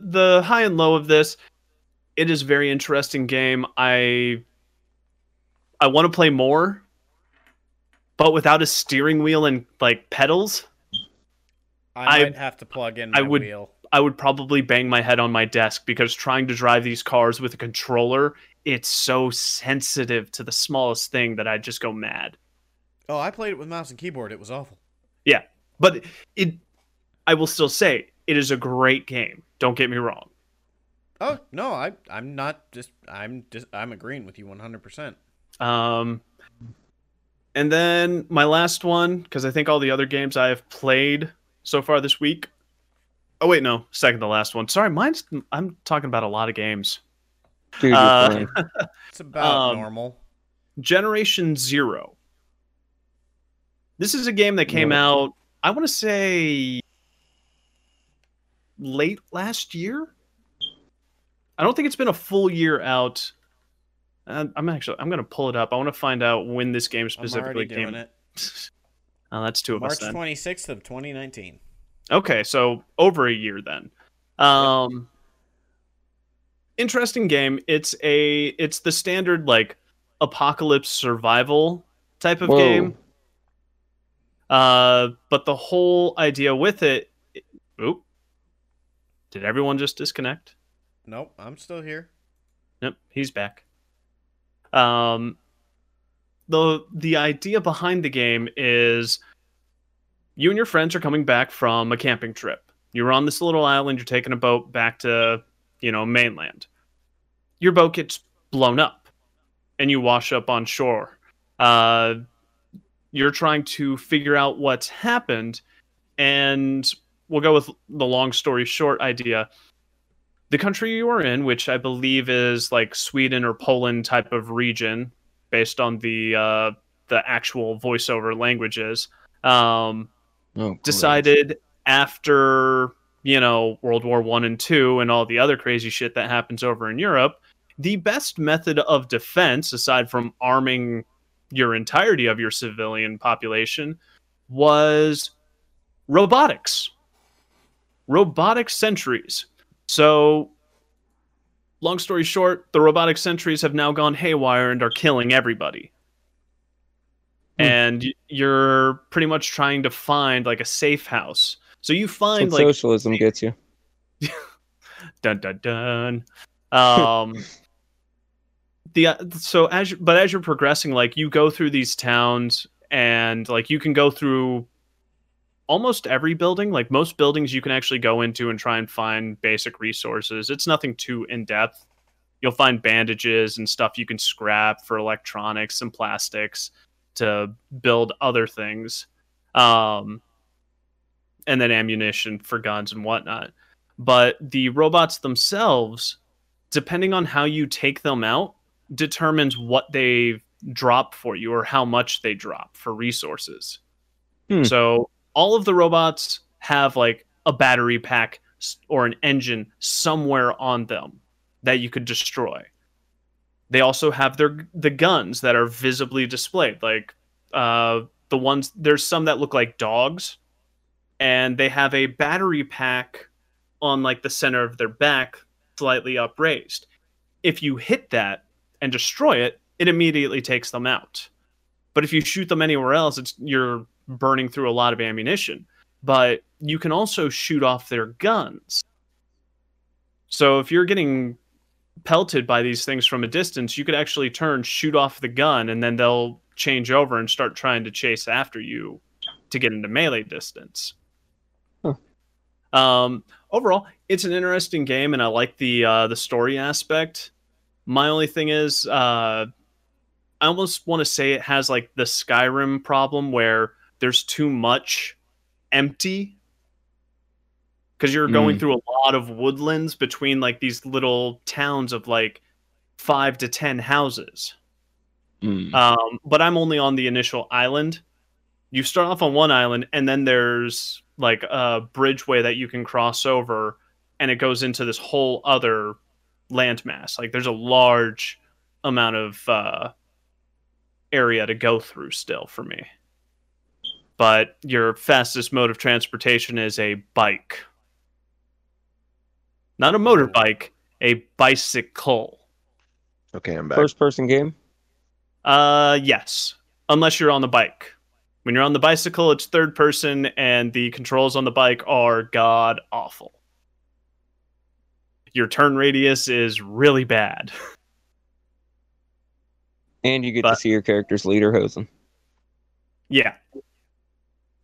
the high and low of this, it is a very interesting game. I I want to play more, but without a steering wheel and like pedals, I might I, have to plug in my I would, wheel. I would probably bang my head on my desk because trying to drive these cars with a controller, it's so sensitive to the smallest thing that I'd just go mad. Oh, I played it with mouse and keyboard. It was awful. Yeah, but it, I will still say it is a great game. Don't get me wrong. Oh, no, I, I'm not just, I'm just, I'm agreeing with you one hundred percent. Um, and then my last one, because I think all the other games I have played so far this week. Oh wait, no, second to last one. Sorry, mine's. I'm talking about a lot of games. Dude, uh, it's about um, normal. Generation Zero. This is a game that came no. out. I want to say late last year. I don't think it's been a full year out. Uh, I'm actually. I'm gonna pull it up. I want to find out when this game specifically I'm came. Doing it. Oh, that's two of March us. March twenty sixth of twenty nineteen. Okay, so over a year then. Um, interesting game. It's a it's the standard like apocalypse survival type of Whoa. game. Uh, but the whole idea with it. it oop, did everyone just disconnect? Nope, I'm still here. Nope, he's back. Um, the the idea behind the game is. You and your friends are coming back from a camping trip. You're on this little island. You're taking a boat back to, you know, mainland. Your boat gets blown up and you wash up on shore. Uh, you're trying to figure out what's happened. And we'll go with the long story short idea. The country you are in, which I believe is like Sweden or Poland type of region based on the, uh, the actual voiceover languages, um, Oh, decided after, you know, World War One and Two and all the other crazy shit that happens over in Europe, the best method of defense, aside from arming your entirety of your civilian population, was robotics. Robotic sentries. So, long story short, the robotic sentries have now gone haywire and are killing everybody. And you're pretty much trying to find like a safe house. So you find That's what like socialism gets you. Dun dun dun. Um, the so as you, but as you're progressing, like you go through these towns, and like you can go through almost every building. Like most buildings, you can actually go into and try and find basic resources. It's nothing too in depth. You'll find bandages and stuff you can scrap for electronics and plastics. To build other things, um, and then ammunition for guns and whatnot. But the robots themselves, depending on how you take them out, determines what they drop for you or how much they drop for resources. Hmm. So all of the robots have like a battery pack or an engine somewhere on them that you could destroy. They also have their the guns that are visibly displayed, like uh, the ones. There's some that look like dogs, and they have a battery pack on like the center of their back, slightly upraised. If you hit that and destroy it, it immediately takes them out. But if you shoot them anywhere else, it's you're burning through a lot of ammunition. But you can also shoot off their guns. So if you're getting pelted by these things from a distance, you could actually turn, shoot off the gun, and then they'll change over and start trying to chase after you to get into melee distance. Huh. Um, overall, it's an interesting game, and I like the uh, the story aspect. My only thing is, uh, I almost want to say it has like the Skyrim problem where there's too much empty. Because you're going mm. through a lot of woodlands between like these little towns of like five to ten houses. Mm. Um, but I'm only on the initial island. You start off on one island, and then there's like a bridgeway that you can cross over, and it goes into this whole other landmass. Like there's a large amount of uh, area to go through still for me. But your fastest mode of transportation is a bike. Not a motorbike, a bicycle. Okay, I'm back. First person game? Uh, yes. Unless you're on the bike. When you're on the bicycle, it's third person, and the controls on the bike are god awful. Your turn radius is really bad. And you get but, to see your character's lederhosen. Yeah.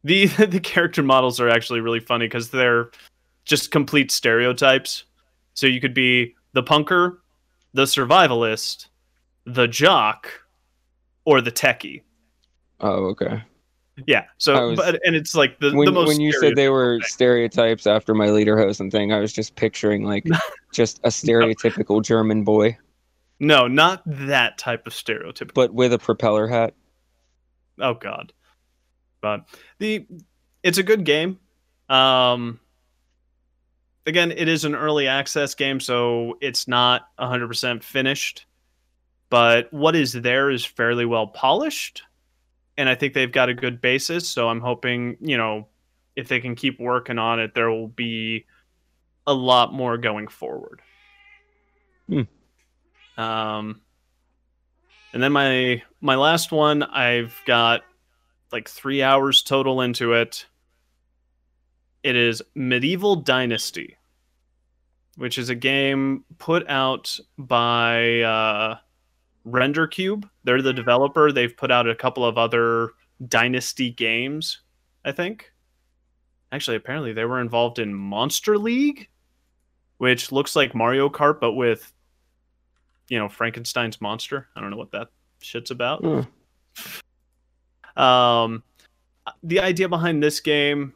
The, the character models are actually really funny because they're just complete stereotypes. So you could be the punker, the survivalist, the jock, or the techie. Oh, okay. Yeah. So, was, but and it's like the, when, the most. When you said they were thing. stereotypes after my lederhosen thing, I was just picturing like just a stereotypical no. German boy. No, not that type of stereotype. But with a propeller hat. Oh God. But the it's a good game. Um. Again, it is an early access game, so it's not one hundred percent finished. But what is there is fairly well polished, and I think they've got a good basis. So I'm hoping, you know, if they can keep working on it, there will be a lot more going forward. Hmm. Um, and then my my last one, I've got like three hours total into it. It is Medieval Dynasty, which is a game put out by uh, RenderCube. They're the developer. They've put out a couple of other Dynasty games, I think. Actually, apparently they were involved in Monster League, which looks like Mario Kart, but with, you know, Frankenstein's monster. I don't know what that shit's about. Mm. Um, the idea behind this game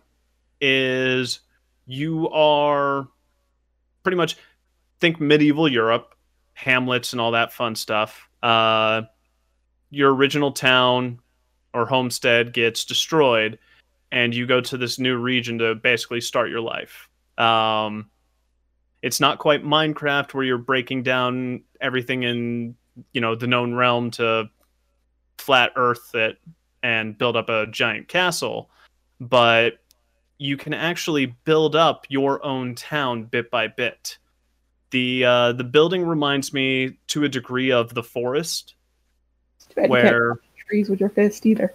is you are pretty much, think medieval Europe, hamlets and all that fun stuff. Uh, your original town or homestead gets destroyed, and you go to this new region to basically start your life. Um, it's not quite Minecraft where you're breaking down everything in, you know, the known realm to flat earth it and build up a giant castle, but you can actually build up your own town bit by bit. The uh, the building reminds me to a degree of The Forest. Too bad where you can't touch trees with your fist either.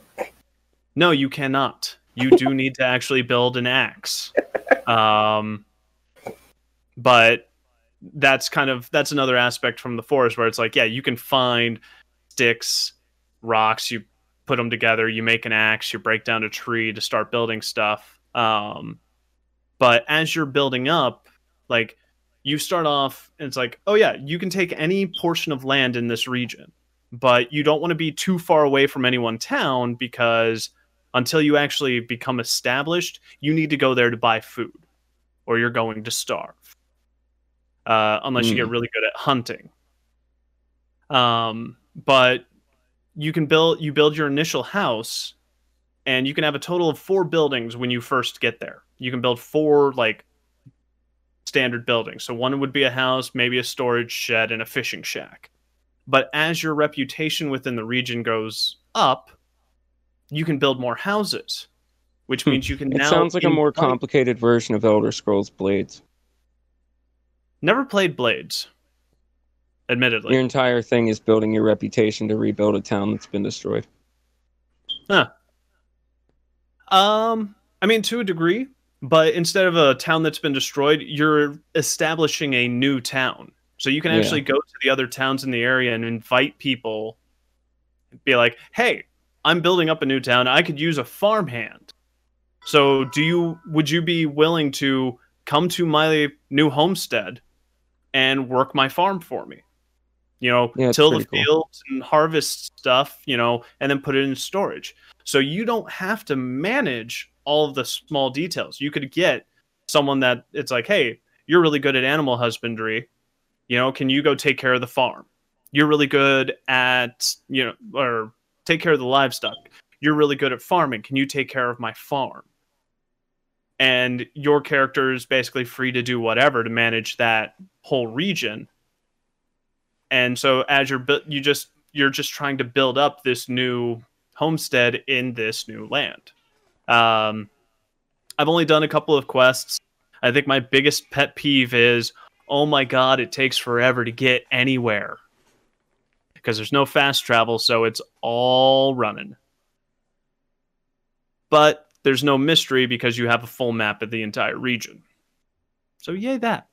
No, you cannot. You do need to actually build an axe. Um, but that's kind of that's another aspect from The Forest where it's like, yeah, you can find sticks, rocks, you put them together, you make an axe, you break down a tree to start building stuff. Um, but as you're building up, like you start off and it's like, oh yeah, you can take any portion of land in this region, but you don't want to be too far away from any one town because until you actually become established, you need to go there to buy food or you're going to starve, uh, unless mm. you get really good at hunting. Um, but you can build, you build your initial house. And you can have a total of four buildings when you first get there. You can build four, like, standard buildings. So one would be a house, maybe a storage shed, and a fishing shack. But as your reputation within the region goes up, you can build more houses, which hmm. means you can it now... It sounds like invite... a more complicated version of Elder Scrolls Blades. Never played Blades, admittedly. Your entire thing is building your reputation to rebuild a town that's been destroyed. Huh. Um, I mean, to a degree, but instead of a town that's been destroyed, you're establishing a new town. So you can actually yeah. go to the other towns in the area and invite people and be like, hey, I'm building up a new town. I could use a farmhand. So do you, would you be willing to come to my new homestead and work my farm for me? You know, yeah, till the fields cool. and harvest stuff, you know, and then put it in storage. So you don't have to manage all of the small details. You could get someone that it's like, hey, you're really good at animal husbandry. You know, can you go take care of the farm You're really good at, you know, or take care of the livestock. You're really good at farming. Can you take care of my farm? And your character is basically free to do whatever to manage that whole region. And so as you're you just you're just trying to build up this new homestead in this new land. Um, I've only done a couple of quests. I think my biggest pet peeve is, oh my God, it takes forever to get anywhere. Because there's no fast travel, so it's all running. But there's no mystery because you have a full map of the entire region. So yay that.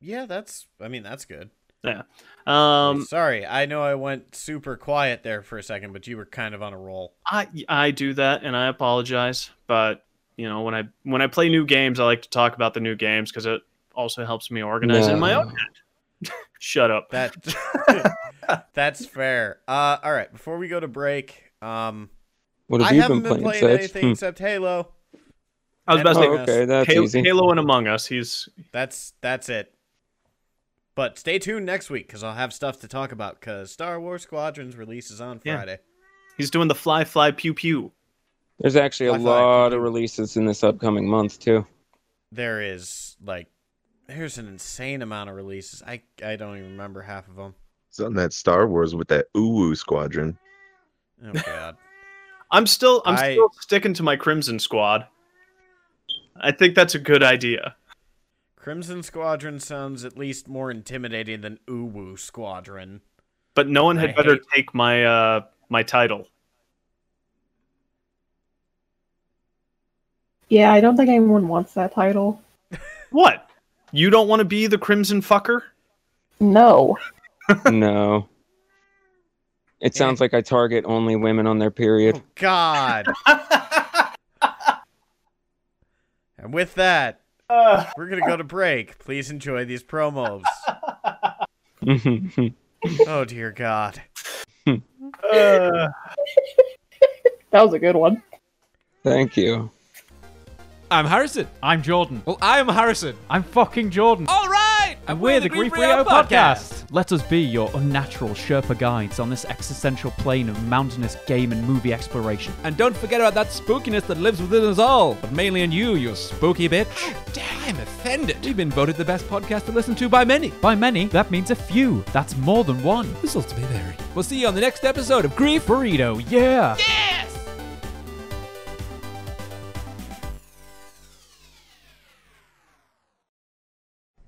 Yeah, that's, I mean, that's good. Yeah. Um, Sorry, I know I went super quiet there for a second, but you were kind of on a roll. I I do that, and I apologize. But, you know, when I when I play new games, I like to talk about the new games because it also helps me organize no. in my own head. Shut up. That, that's fair. Uh, all right, before we go to break... Um, What have I you haven't been playing, been playing anything hmm. except Halo. I was about to say, oh, okay, that's Halo, easy. Halo and Among Us. He's that's that's it. But stay tuned next week because I'll have stuff to talk about because Star Wars Squadrons releases on Friday. Yeah. He's doing the fly, fly, pew, pew. There's actually fly, a lot fly, of releases in this upcoming month too. There is like, there's an insane amount of releases. I I don't even remember half of them. It's on that Star Wars with that Uwu Squadron. Oh God. I'm still I'm I, still sticking to my Crimson Squad. I think that's a good idea. Crimson Squadron sounds at least more intimidating than Uwu Squadron. But no one had I better hate... take my uh my title. Yeah, I don't think anyone wants that title. What? You don't want to be the Crimson Fucker? No. No. It sounds like I target only women on their period. Oh, God. And with that, uh, we're going to go to break. Please enjoy these promos. Oh, dear God. uh, that was a good one. Thank you. I'm Harrison. I'm Jordan. Well, I am Harrison. I'm fucking Jordan. All right. And we're, we're the, the Grief Burrito Podcast. Podcast! Let us be your unnatural Sherpa guides on this existential plane of mountainous game and movie exploration. And don't forget about that spookiness that lives within us all, but mainly in you, you spooky bitch. How dare I'm offended. We've been voted the best podcast to listen to by many. By many? That means a few. That's more than one. Results may vary. We'll see you on the next episode of Grief Burrito. Yeah! Yes!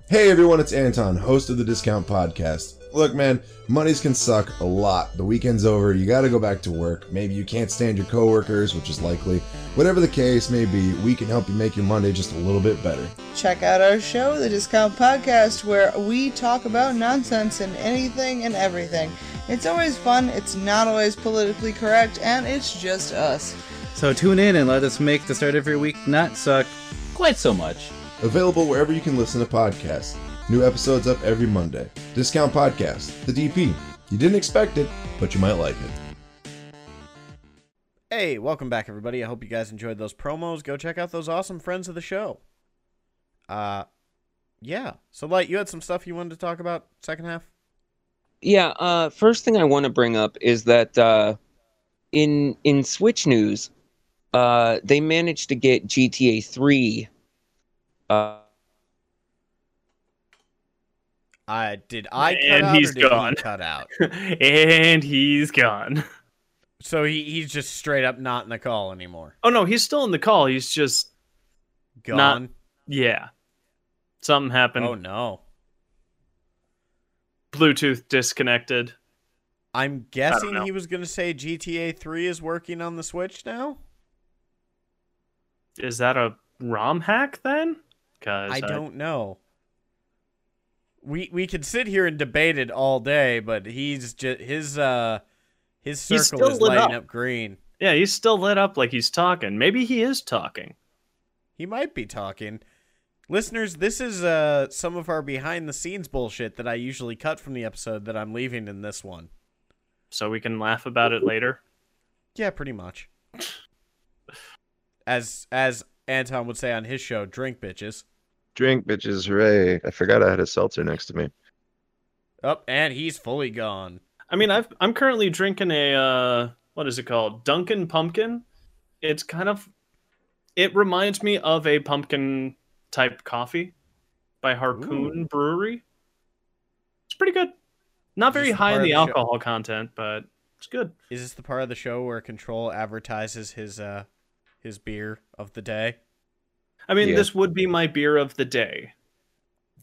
Hey everyone, it's Anton, host of the Discount Podcast. Look man, monies can suck a lot. The weekend's over, you gotta go back to work. Maybe you can't stand your coworkers, which is likely. Whatever the case may be, we can help you make your Monday just a little bit better. Check out our show, The Discount Podcast, where we talk about nonsense and anything and everything. It's always fun, it's not always politically correct, and it's just us. So tune in and let us make the start of your week not suck quite so much. Available wherever you can listen to podcasts. New episodes up every Monday. Discount Podcast, the D P. You didn't expect it, but you might like it. Hey, welcome back, everybody. I hope you guys enjoyed those promos. Go check out those awesome friends of the show. Uh, yeah. So, Light, you had some stuff you wanted to talk about second half? Yeah. Uh, first thing I want to bring up is that uh, in, in Switch news, uh, they managed to get G T A three... Uh, I did. I cut and out he's or did gone. He cut out, and he's gone. So he he's just straight up not in the call anymore. Oh no, he's still in the call. He's just gone. Not, yeah, something happened. Oh no, Bluetooth disconnected. I'm guessing he was going to say G T A three is working on the Switch now. Is that a ROM hack then? I, I don't know. We we could sit here and debate it all day, but he's just his uh his circle is lighting up. up green. Yeah, he's still lit up like he's talking. Maybe he is talking. He might be talking. Listeners, this is uh some of our behind the scenes bullshit that I usually cut from the episode that I'm leaving in this one. So we can laugh about it later. Yeah, pretty much. As as Anton would say on his show, drink bitches. Drink bitches, hooray. I forgot I had a seltzer next to me. Up, oh, and he's fully gone. I mean, I've, I'm currently drinking a, uh, what is it called? Dunkin' Pumpkin. It's kind of, it reminds me of a pumpkin type coffee by Harpoon Ooh. Brewery. It's pretty good. Not very high in the, the alcohol show? content, but it's good. Is this the part of the show where Control advertises his, uh, his beer of the day? I mean, yeah. This would be my beer of the day.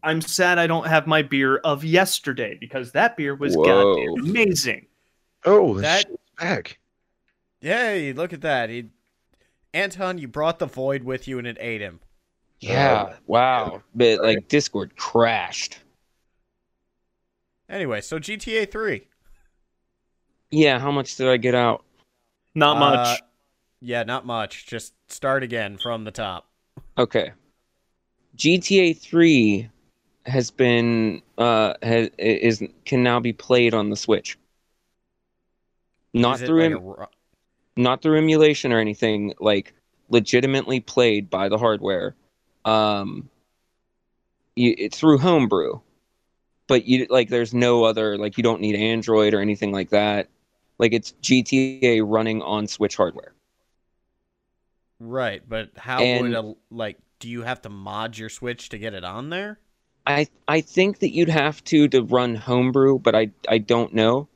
I'm sad I don't have my beer of yesterday because that beer was Whoa. goddamn amazing. Oh, that back. Yay, look at that. He, Anton, you brought the void with you and it ate him. Yeah, oh, wow. But like Discord crashed. Anyway, so G T A three. Yeah, how much did I get out? Not much. Uh, yeah, not much. Just start again from the top. Okay. G T A three has been uh has, is can now be played on the Switch. Not through like em- a... not through emulation or anything, like legitimately played by the hardware. Um you, it's through Homebrew. But you like there's no other like you don't need Android or anything like that. Like it's G T A running on Switch hardware. Right, but how and, would a like do you have to mod your Switch to get it on there? I I think that you'd have to to run Homebrew, but I, I don't know.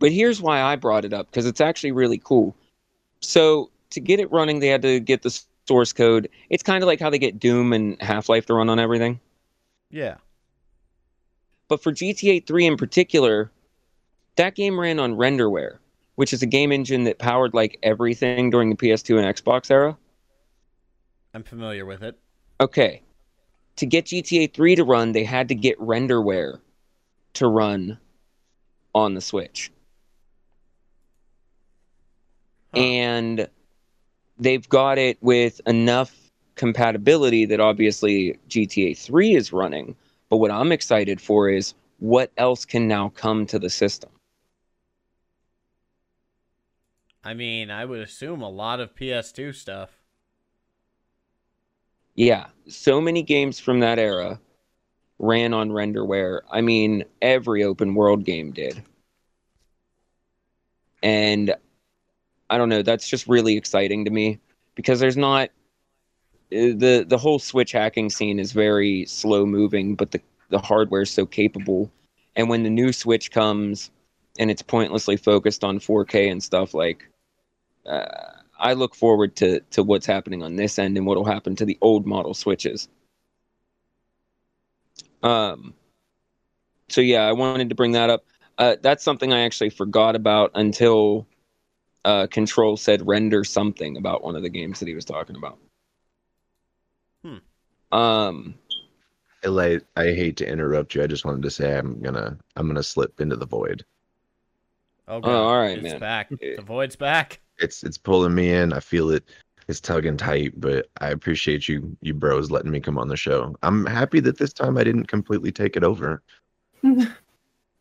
But here's why I brought it up, because it's actually really cool. So to get it running, they had to get the source code. It's kind of like how they get Doom and Half-Life to run on everything. Yeah. But for G T A three in particular, that game ran on RenderWare, which is a game engine that powered like everything during the P S two and Xbox era. I'm familiar with it. Okay. To get G T A three to run, they had to get RenderWare to run on the Switch. Huh. And they've got it with enough compatibility that obviously G T A three is running. But what I'm excited for is what else can now come to the system. I mean, I would assume a lot of P S two stuff. Yeah, so many games from that era ran on RenderWare. I mean, every open world game did. And I don't know, that's just really exciting to me because there's not the the whole Switch hacking scene is very slow moving, but the the hardware is so capable. And when the new Switch comes and it's pointlessly focused on four K and stuff like uh I look forward to, to what's happening on this end and what'll happen to the old model Switches. Um, so yeah, I wanted to bring that up. Uh, that's something I actually forgot about until uh, Control said render something about one of the games that he was talking about. Hmm. Um, I, I hate to interrupt you. I just wanted to say I'm gonna I'm gonna slip into the void. Oh, God. oh all right, it's man. Back. The void's back. It's it's pulling me in. I feel it. It's tugging tight, but I appreciate you, you bros, letting me come on the show. I'm happy that this time I didn't completely take it over. I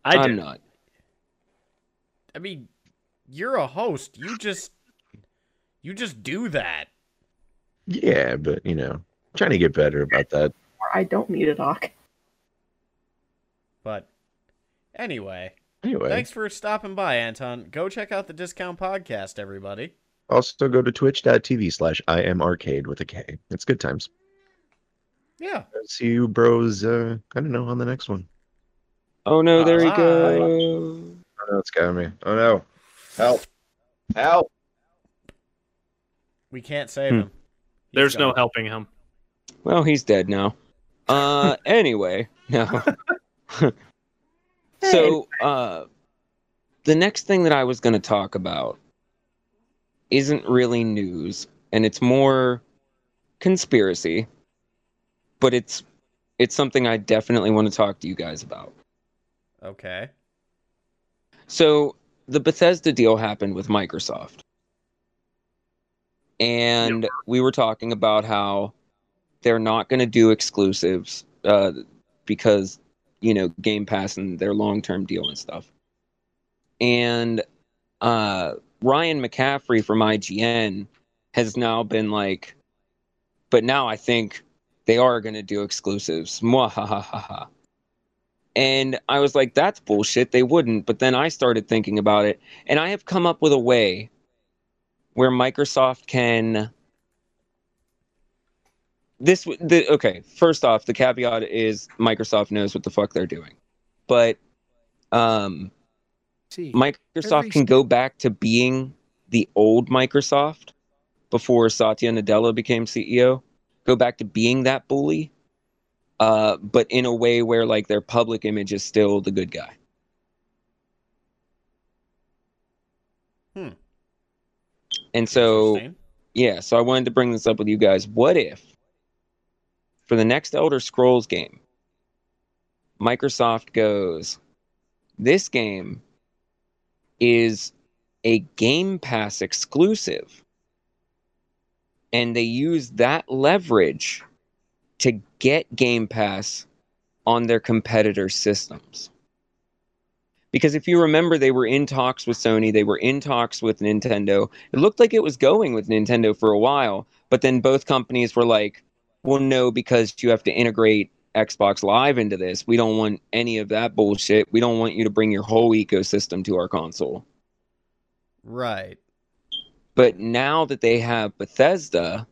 I'm not. I mean, you're a host. You just you just do that. Yeah, but you know, I'm trying to get better about that. I don't need a doc. But anyway. Anyway. Thanks for stopping by, Anton. Go check out the Discount Podcast, everybody. Also, go to twitch.tv slash imarcade with a K. It's good times. Yeah. See you, bros, uh, I don't know, on the next one. Oh, no, there Bye. he goes. Oh, no, it's got me. Oh, no. Help. Help. We can't save hmm. him. He's There's gone. no helping him. Well, he's dead now. Uh, anyway. No. So, uh, the next thing that I was going to talk about isn't really news, and it's more conspiracy, but it's it's something I definitely want to talk to you guys about. Okay. So, the Bethesda deal happened with Microsoft, and yep. we were talking about how they're not going to do exclusives uh, because... you know, Game Pass and their long-term deal and stuff. And uh, Ryan McCaffrey from I G N has now been like, but now I think they are going to do exclusives. Mwahahaha. And I was like, that's bullshit. They wouldn't. But then I started thinking about it. And I have come up with a way where Microsoft can... This the, Okay, first off, the caveat is Microsoft knows what the fuck they're doing. But um, See, Microsoft can go back to being the old Microsoft before Satya Nadella became C E O. Go back to being that bully. Uh, but in a way where, like, their public image is still the good guy. Hmm. And so, yeah, so I wanted to bring this up with you guys. What if, for the next Elder Scrolls game, Microsoft goes, this game is a Game Pass exclusive, and they use that leverage to get Game Pass on their competitor systems. Because if you remember, they were in talks with Sony, they were in talks with Nintendo. It looked like it was going with Nintendo for a while, but then both companies were like, well, no, because you have to integrate Xbox Live into this. We don't want any of that bullshit. We don't want you to bring your whole ecosystem to our console. Right. But now that they have Bethesda,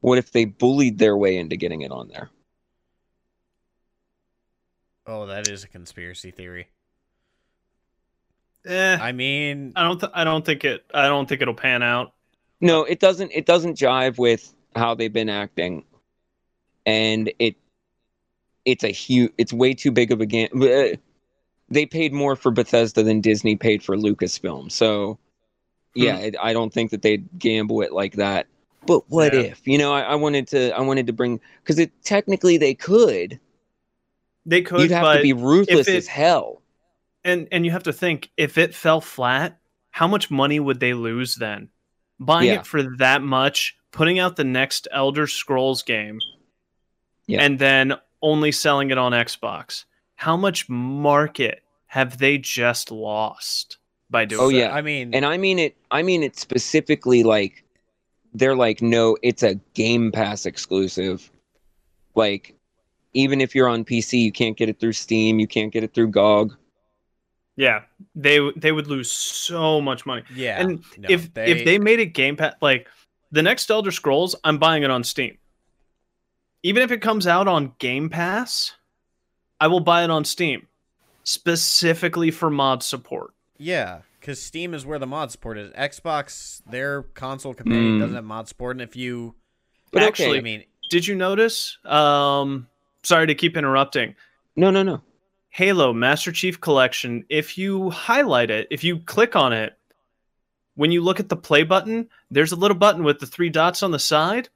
what if they bullied their way into getting it on there? Oh, that is a conspiracy theory. Eh, I mean, I don't, th- I don't think it, I don't think it'll pan out. No, it doesn't. It doesn't jive with how they've been acting, and it, it's a huge, it's way too big of a game. They paid more for Bethesda than Disney paid for Lucasfilm, so yeah, mm-hmm. it, I don't think that they'd gamble it like that. But what yeah. if, you know, I, I wanted to, I wanted to bring, because it technically they could, they could, you'd have but to be ruthless it, as hell. And, and you have to think, if it fell flat, how much money would they lose then? Buying yeah. it for that much, putting out the next Elder Scrolls game yeah. and then only selling it on Xbox. How much market have they just lost by doing oh, that? Yeah. I mean, and I mean it, I mean it specifically like, they're like, no, it's a Game Pass exclusive. Like, even if you're on P C, you can't get it through Steam. You can't get it through G O G. Yeah, they they would lose so much money. Yeah, and no, if they... if they made a Game Pass, like the next Elder Scrolls, I'm buying it on Steam. Even if it comes out on Game Pass, I will buy it on Steam, specifically for mod support. Yeah. Because Steam is where the mod support is. Xbox, their console companion, mm. doesn't have mod support. And if you... But actually, okay. I mean, did you notice? Um, sorry to keep interrupting. No, no, no. Halo Master Chief Collection, if you highlight it, if you click on it, when you look at the play button, there's a little button with the three dots on the side.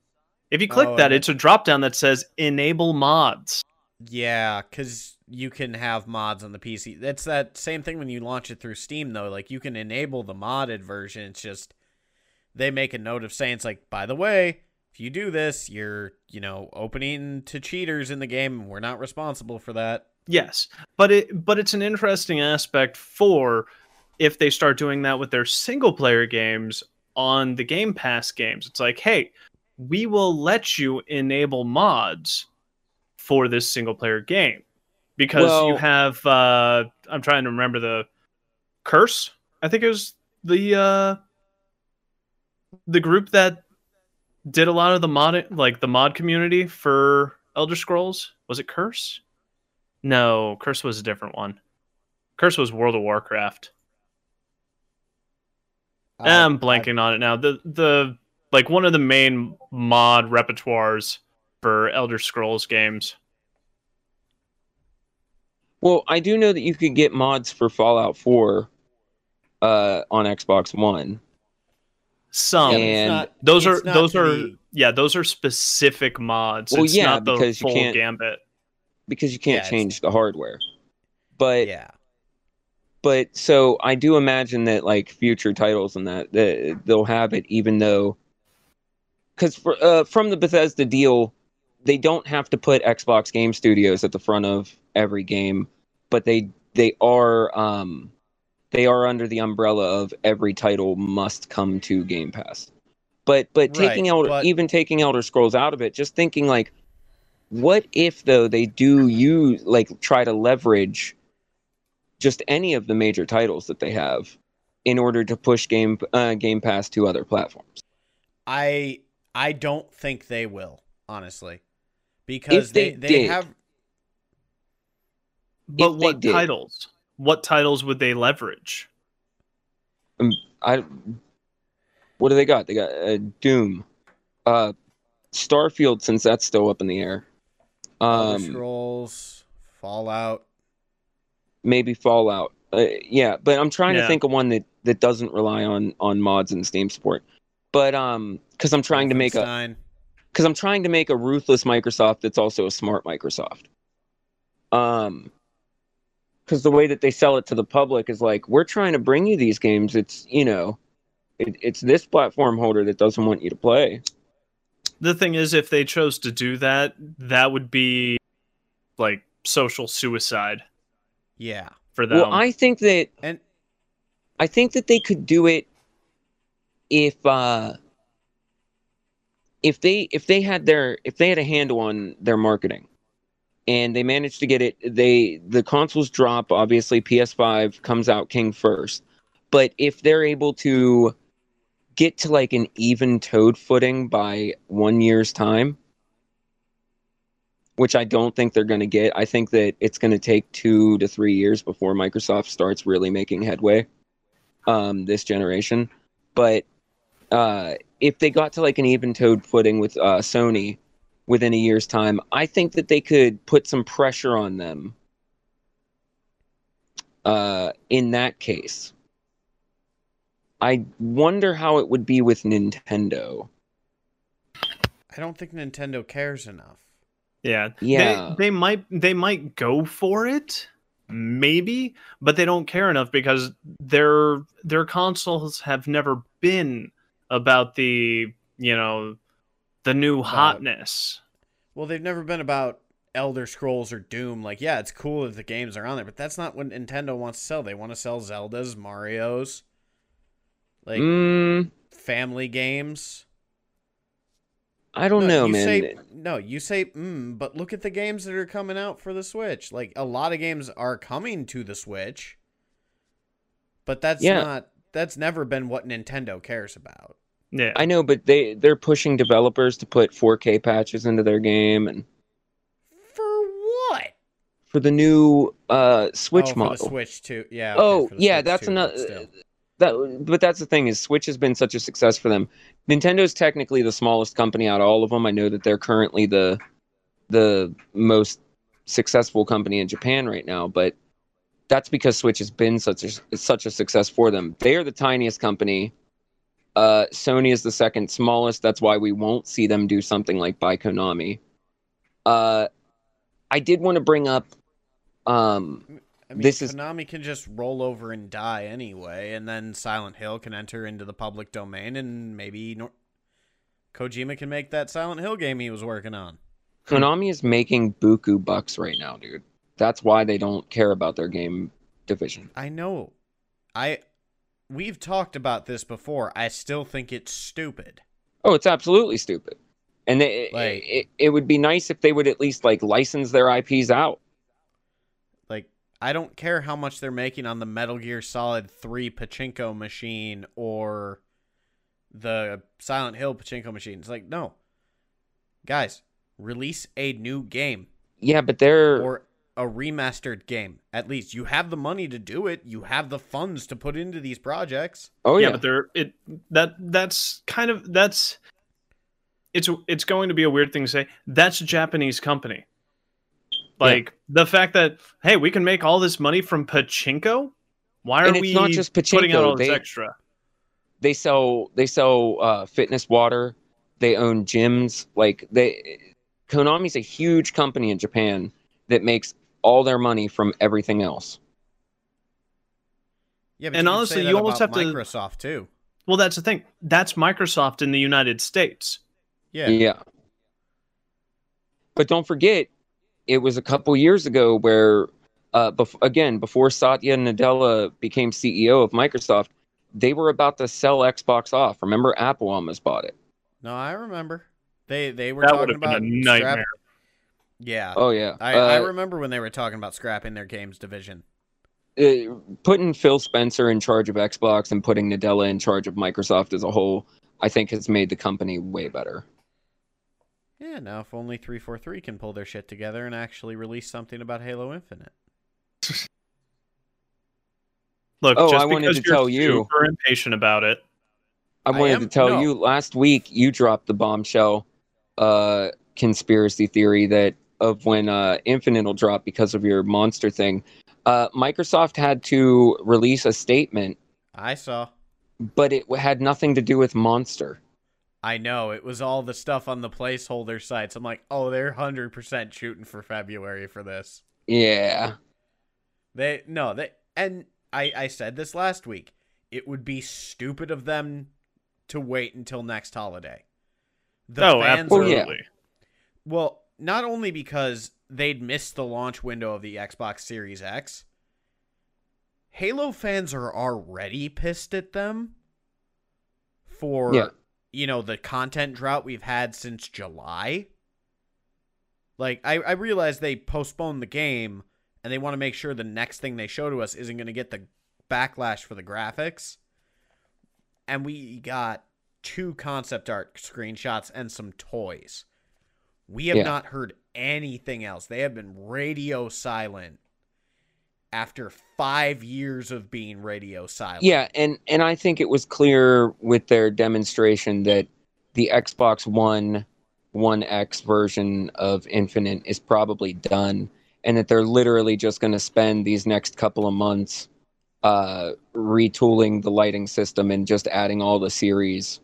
If you click oh, that, it's a drop-down that says Enable Mods. Yeah, because... you can have mods on the P C. That's that same thing when you launch it through Steam, though. Like, you can enable the modded version. It's just they make a note of saying, it's like, by the way, if you do this, you're, you know, opening to cheaters in the game, and we're not responsible for that. Yes, but it but it's an interesting aspect for if they start doing that with their single-player games on the Game Pass games. It's like, hey, we will let you enable mods for this single-player game. Because well, you have, uh, I'm trying to remember the Curse. I think it was the uh, the group that did a lot of the mod, like the mod community for Elder Scrolls. Was it Curse? No, Curse was a different one. Curse was World of Warcraft. Uh, I'm blanking I... on it now. The the like one of the main mod repertoires for Elder Scrolls games. Well, I do know that you could get mods for Fallout four uh, on Xbox One. Some. And not, those are those are be... yeah, those are specific mods. Well, it's yeah, not the because full you can't, gambit. Because you can't yeah, change it's... the hardware. But yeah. But so I do imagine that like future titles and that they, they'll have it, even though cuz uh, from the Bethesda deal, they don't have to put Xbox Game Studios at the front of every game. But they they are um, they are under the umbrella of every title must come to Game Pass. But but taking right, Elder, but... even taking Elder Scrolls out of it, just thinking like What if, though, they do use, like, try to leverage just any of the major titles that they have in order to push Game uh, Game Pass to other platforms? I I don't think they will, honestly, because if they they, they did, have. But if what titles? What titles would they leverage? Um, I. What do they got? They got uh, Doom, uh, Starfield, since that's still up in the air. Um, Scrolls, Fallout. Maybe Fallout. Uh, yeah, but I'm trying yeah. to think of one that, that doesn't rely on on mods and Steam support. But um, because I'm trying to make a, because I'm trying to make a ruthless Microsoft that's also a smart Microsoft. Um, because the way that they sell it to the public is like, we're trying to bring you these games. It's you know, it, it's this platform holder that doesn't want you to play. The thing is, if they chose to do that, that would be like social suicide. Yeah. For them. Well, I think that, and I think that they could do it if uh, if they if they had their if they had a handle on their marketing, and they managed to get it. They the consoles drop. Obviously, P S five comes out king first, but if they're able to get to like an even toed footing by one year's time, which I don't think they're going to get. I think that it's going to take two to three years before Microsoft starts really making headway um, this generation. But uh, if they got to like an even-toed footing with uh, Sony within a year's time, I think that they could put some pressure on them uh, in that case. I wonder how it would be with Nintendo. I don't think Nintendo cares enough. Yeah, yeah. They, they might they might go for it, maybe, but they don't care enough because their their consoles have never been about the you know the new hotness. Uh, well, they've never been about Elder Scrolls or Doom. Like, yeah, it's cool if the games are on there, but that's not what Nintendo wants to sell. They want to sell Zeldas, Marios, like mm. family games. I don't no, know, you man. Say, no, you say, mm, but look at the games that are coming out for the Switch. Like, a lot of games are coming to the Switch, but that's yeah. not, that's never been what Nintendo cares about. Yeah, I know, but they, they're pushing developers to put four K patches into their game. And for what? For the new uh, Switch oh, model. For the Switch too. Yeah. Oh, okay, yeah, Switch that's two, another... That, but that's the thing is Switch has been such a success for them. Nintendo's technically the smallest company out of all of them. I know that they're currently the the most successful company in Japan right now, but that's because Switch has been such a, such a success for them. They are the tiniest company. Uh, Sony is the second smallest. That's why we won't see them do something like buy Konami. Uh, I did want to bring up... Um, I mean, this Konami is... can just roll over and die anyway, and then Silent Hill can enter into the public domain, and maybe Nor- Kojima can make that Silent Hill game he was working on. Konami is making buku bucks right now, dude. That's why they don't care about their game division. I know. I We've talked about this before. I still think it's stupid. Oh, it's absolutely stupid. And they, like, it, it, it would be nice if they would at least like license their I Ps out. I don't care how much they're making on the Metal Gear Solid three pachinko machine or the Silent Hill pachinko machine. It's like, no. Guys, release a new game. Yeah, but they're... Or a remastered game, at least. You have the money to do it. You have the funds to put into these projects. Oh, yeah. Yeah, but they're... It, that, that's kind of... That's... It's, it's going to be a weird thing to say. That's a Japanese company. Like, yeah. the fact that, hey, we can make all this money from pachinko? Why are we not just pachinko, putting out all they, this extra? They sell they sell uh, fitness water. They own gyms. Like, they, Konami's a huge company in Japan that makes all their money from everything else. Yeah, but and you honestly, you almost have Microsoft to... Microsoft, too. Well, that's the thing. That's Microsoft in the United States. Yeah. Yeah. But don't forget... It was a couple years ago where, uh, bef- again, before Satya Nadella became C E O of Microsoft, they were about to sell Xbox off. Remember, Apple almost bought it. No, I remember. They they were that talking about a nightmare. Strap- Yeah. Oh, yeah. I, uh, I remember when they were talking about scrapping their games division. It, putting Phil Spencer in charge of Xbox and putting Nadella in charge of Microsoft as a whole, I think has made the company way better. Yeah, now if only three forty-three can pull their shit together and actually release something about Halo Infinite. Look, oh, just I because to you're tell you, super impatient about it. I wanted I am, to tell no. you, last week you dropped the bombshell uh, conspiracy theory that of when uh, Infinite will drop because of your monster thing. Uh, Microsoft had to release a statement. I saw. But it had nothing to do with Monster. I know. It was all the stuff on the placeholder sites. I'm like, oh, they're one hundred percent shooting for February for this. Yeah. They No, they and I, I said this last week. It would be stupid of them to wait until next holiday. The oh, fans absolutely. Are, well, not only because they'd missed the launch window of the Xbox Series X. Halo fans are already pissed at them for, yeah. you know, the content drought we've had since July. Like, I, I realize they postponed the game, and they want to make sure the next thing they show to us isn't going to get the backlash for the graphics. And we got two concept art screenshots and some toys. We have yeah. not heard anything else. They have been radio silent after five years of being radio silent. Yeah, and, and I think it was clear with their demonstration that the Xbox One, One X version of Infinite is probably done, and that they're literally just going to spend these next couple of months uh, retooling the lighting system and just adding all the series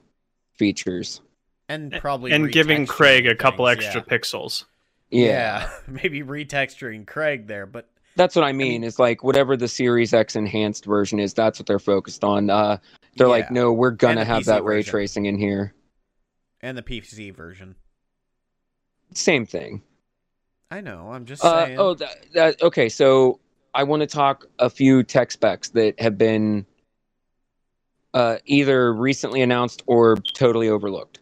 features. And probably and giving Craig a couple things, extra yeah. pixels. Yeah. yeah, maybe retexturing Craig there, but that's what I mean, I mean. Is like whatever the Series X enhanced version is, that's what they're focused on. Uh, they're yeah. like, no, we're gonna have that ray tracing in here, and the P C version. Same thing. I know. I'm just saying. Uh, oh, that, that, okay. So I want to talk a few tech specs that have been uh, either recently announced or totally overlooked.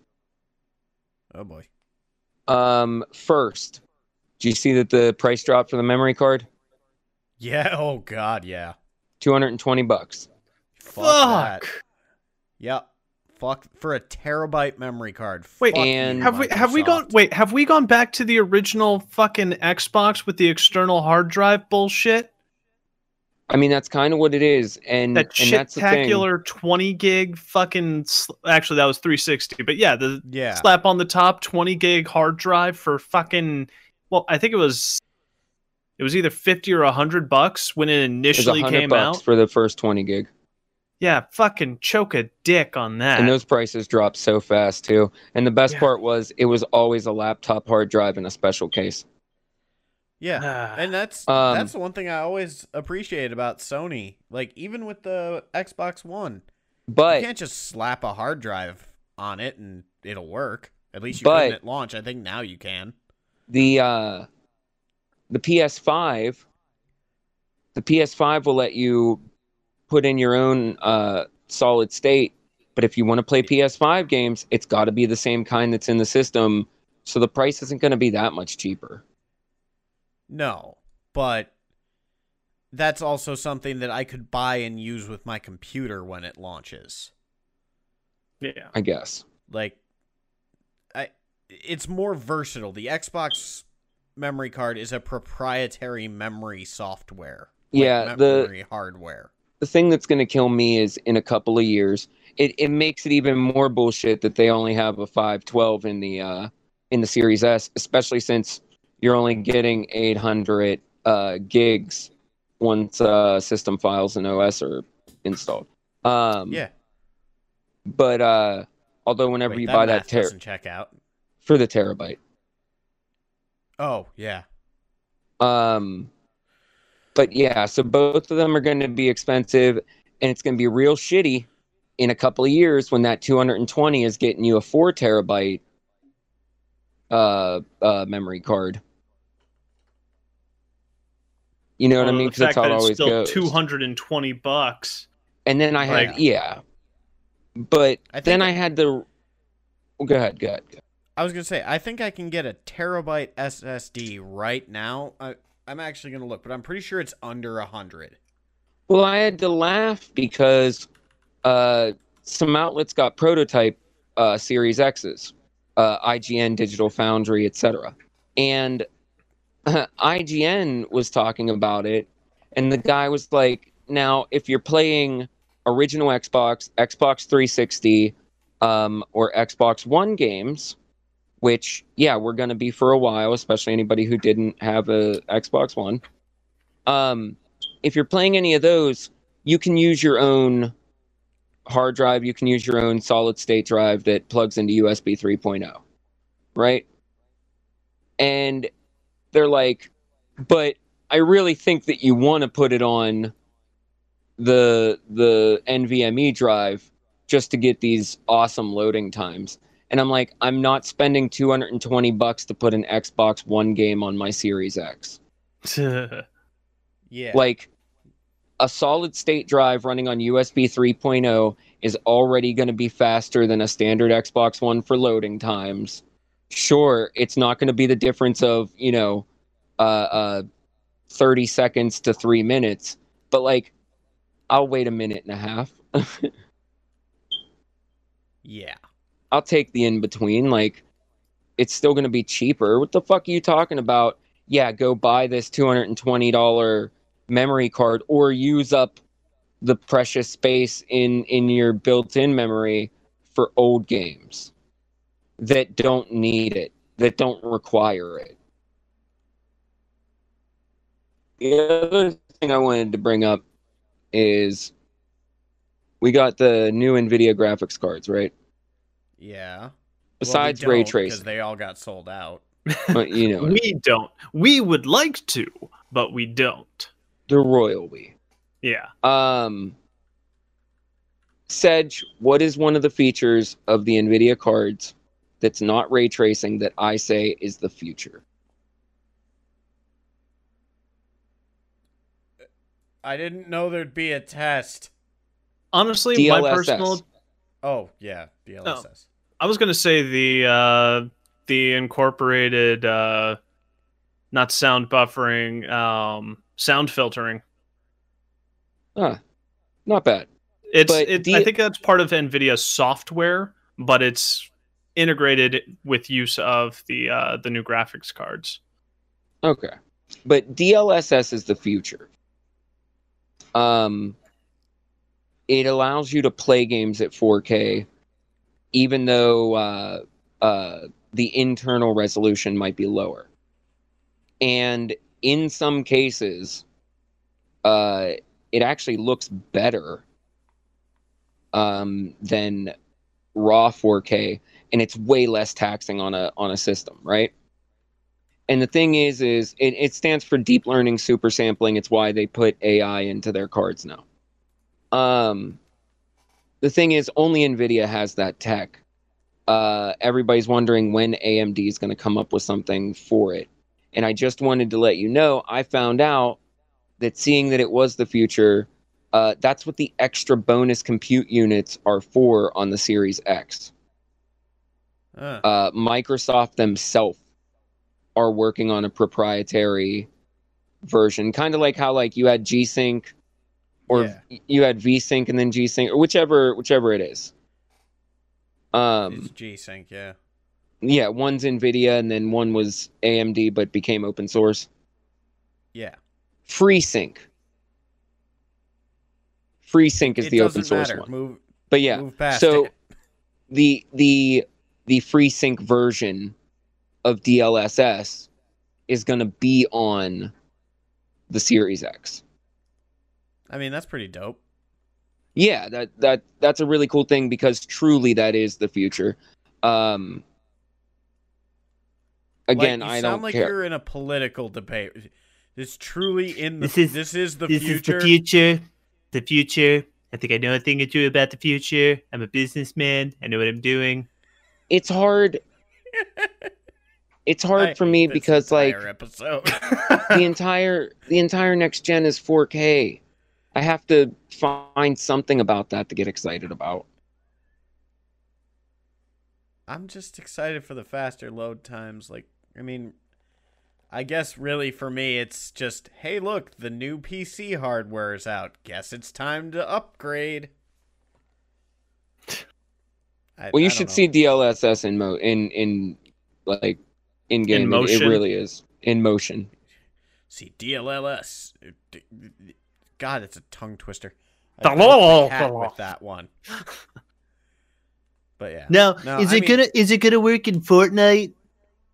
Oh boy. Um, first, do you see that the price drop for the memory card? Yeah. Oh God. Yeah. two hundred twenty bucks. Fuck. Fuck. Yep. Fuck for a terabyte memory card. Wait, and have we, have we gone, wait, have we gone back to the original fucking Xbox with the external hard drive bullshit? I mean, that's kind of what it is. And that shit-tacular twenty gig fucking, actually that was three sixty, but yeah, the yeah. slap on the top twenty gig hard drive for fucking, well, I think it was, it was either fifty or a hundred bucks when it initially it came out for the first twenty gig. Yeah. Fucking choke a dick on that. And those prices dropped so fast too. And the best yeah. part was it was always a laptop hard drive in a special case. Yeah, and that's um, that's the one thing I always appreciate about Sony. Like, even with the Xbox One, but you can't just slap a hard drive on it and it'll work. At least you couldn't at launch. I think now you can. The uh, the P S five, the P S five will let you put in your own uh, solid state. But if you want to play P S five games, it's got to be the same kind that's in the system. So the price isn't going to be that much cheaper. No, but that's also something that I could buy and use with my computer when it launches. Yeah, I guess. Like, I, it's more versatile. The Xbox memory card is a proprietary memory software. Like yeah, memory the hardware. The thing that's going to kill me is in a couple of years, it it makes it even more bullshit that they only have a five twelve in the uh in the Series S, especially since you're only getting eight hundred uh, gigs once uh, system files and O S are installed. Um, yeah. But uh, although whenever Wait, you that buy that terabyte, check out for the terabyte. Oh yeah. Um, but yeah, so both of them are going to be expensive, and it's going to be real shitty in a couple of years when that two hundred twenty is getting you a four terabyte uh, uh, memory card. You know what oh, I mean? Because that's how it always still goes. two hundred twenty bucks. And then I had, like, yeah. But I then I had the... Go ahead, go ahead, go ahead. I was going to say, I think I can get a terabyte S S D right now. I, I'm actually going to look, but I'm pretty sure it's under one hundred. Well, I had to laugh because uh, some outlets got prototype uh, Series X's, uh, I G N, Digital Foundry, et cetera. And uh, I G N was talking about it, and the guy was like, now, if you're playing original Xbox, Xbox three sixty, um, or Xbox One games, which, yeah, we're going to be for a while, especially anybody who didn't have a Xbox One. Um, if you're playing any of those, you can use your own hard drive. You can use your own solid state drive that plugs into U S B three point oh, right? And they're like, but I really think that you want to put it on the the N V M E drive just to get these awesome loading times. And I'm like, I'm not spending two hundred twenty bucks to put an Xbox One game on my Series X. Yeah. Like, a solid state drive running on U S B three point oh is already going to be faster than a standard Xbox One for loading times. Sure, it's not going to be the difference of, you know, uh, uh, thirty seconds to three minutes. But, like, I'll wait a minute and a half. Yeah. I'll take the in-between. Like, it's still going to be cheaper. What the fuck are you talking about? Yeah, go buy this two hundred twenty dollars memory card or use up the precious space in, in your built-in memory for old games that don't need it, that don't require it. The other thing I wanted to bring up is we got the new NVIDIA graphics cards, right? Yeah. Besides well, we ray tracing, because they all got sold out. But you know, we don't. We would like to, but we don't. The royal we. Yeah. Um. Sedge, what is one of the features of the NVIDIA cards that's not ray tracing that I say is the future? I didn't know there'd be a test. Honestly, D L S S. My personal. Oh yeah, D L S S. Oh. I was gonna say the uh, the incorporated, uh, not sound buffering, um, sound filtering. Huh. Not bad. It's. It, D- I think that's part of NVIDIA's software, but it's integrated with use of the uh, the new graphics cards. Okay, but D L S S is the future. Um, it allows you to play games at four K. Even though uh, uh, the internal resolution might be lower. And in some cases, uh, it actually looks better um, than raw four K, and it's way less taxing on a on a system, right? And the thing is, is it, it stands for deep learning super sampling. It's why they put A I into their cards now. Um... The thing is, only NVIDIA has that tech. Uh, everybody's wondering when A M D is going to come up with something for it. And I just wanted to let you know, I found out that seeing that it was the future, uh, that's what the extra bonus compute units are for on the Series X. Uh. Uh, Microsoft themselves are working on a proprietary version, kind of like how like you had G-Sync, or yeah. You had V-Sync and then G-Sync, or whichever whichever it is. Um, it's G-Sync, yeah. Yeah, one's NVIDIA, and then one was A M D, but became open source. Yeah. FreeSync. FreeSync is it the open source matter. One. Move, but yeah, move past so it. the the the FreeSync version of D L S S is going to be on the Series X. I mean, that's pretty dope. Yeah, that that that's a really cool thing because truly that is the future. Um, again, like, I don't like care. You sound like you're in a political debate. It's truly in the this is, this is the this future. This is the future. The future. I think I know a thing or two about the future. I'm a businessman. I know what I'm doing. It's hard. It's hard I for me because like episode. the entire the entire next gen is four K. I have to find something about that to get excited about. I'm just excited for the faster load times. Like, I mean, I guess really for me, it's just, hey, look, the new P C hardware is out. Guess it's time to upgrade. I, well, you I should know. see D L S S in mo in in like in game. In motion? It, it really is in motion. See D L S S. God, it's a tongue twister. I broke the cat with that one. But yeah. Now, no, is I it mean... gonna is it gonna work in Fortnite?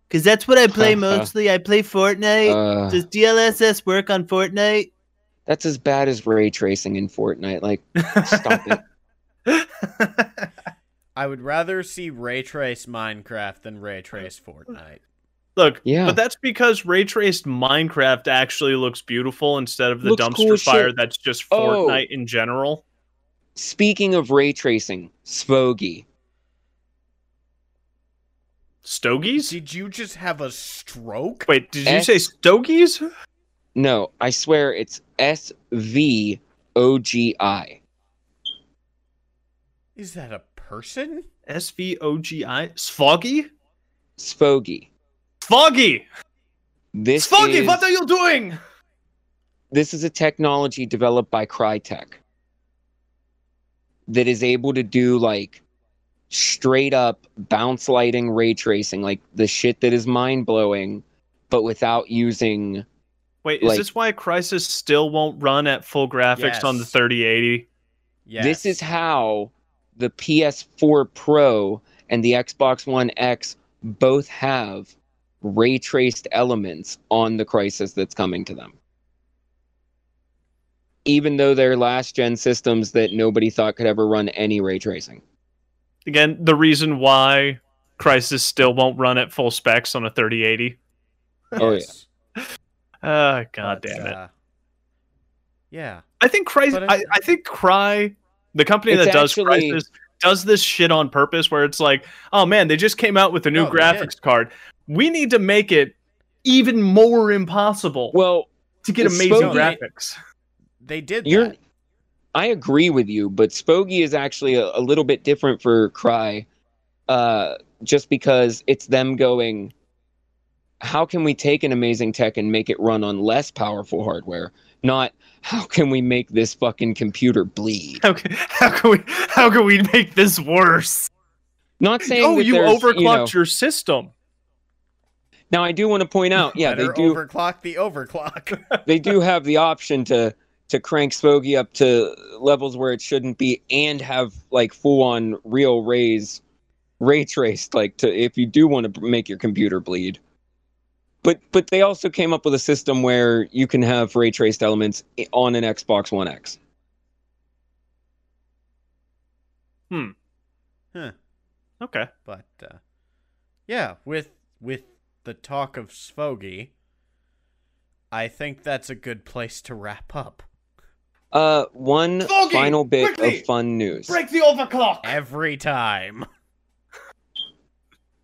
Because that's what I play mostly. I play Fortnite. Uh, Does D L S S work on Fortnite? That's as bad as ray tracing in Fortnite. Like, stop it. I would rather see ray trace Minecraft than ray trace Fortnite. Look, yeah. But that's because ray traced Minecraft actually looks beautiful instead of the looks dumpster cool fire shit. That's just Fortnite oh. in general. Speaking of ray tracing, Spogie. Stogies? Did you just have a stroke? Wait, did you S say Stogies? No, I swear it's S V O G I. Is that a person? S V O G I? Sfoggy? Spogie. Foggy! This Foggy, is, what are you doing? This is a technology developed by Crytek that is able to do, like, straight up bounce lighting ray tracing, like the shit that is mind blowing, but without using. Wait, like, is this why Crysis still won't run at full graphics yes. on the thirty eighty? Yes. This is how the P S four Pro and the Xbox One X both have ray traced elements on the Crysis that's coming to them. Even though they're last gen systems that nobody thought could ever run any ray tracing. Again, the reason why Crysis still won't run at full specs on a thirty eighty. Oh yeah. Ah, oh, god but, damn it. Uh, yeah. I think Crysis I, I think Cry the company that does actually... Crysis does this shit on purpose where it's like, oh man, they just came out with a new no, graphics card. We need to make it even more impossible well, to get amazing Spogie, graphics. They did You're, that. I agree with you, but Spogie is actually a, a little bit different for Cry uh, just because it's them going, how can we take an amazing tech and make it run on less powerful hardware? Not, how can we make this fucking computer bleed? How can, how can, we, how can we make this worse? Not saying oh, that you overclocked you know, your system. Now, I do want to point out, yeah, they do overclock the overclock. They do have the option to to crank Spogie up to levels where it shouldn't be, and have like full on real rays, ray traced, like to if you do want to make your computer bleed. But but they also came up with a system where you can have ray traced elements on an Xbox One X. Hmm. Huh. Okay. But uh, yeah, with with. the talk of Spogie, I think that's a good place to wrap up. Uh, one Spogie, final bit quickly, of fun news. Break the overclock! Every time.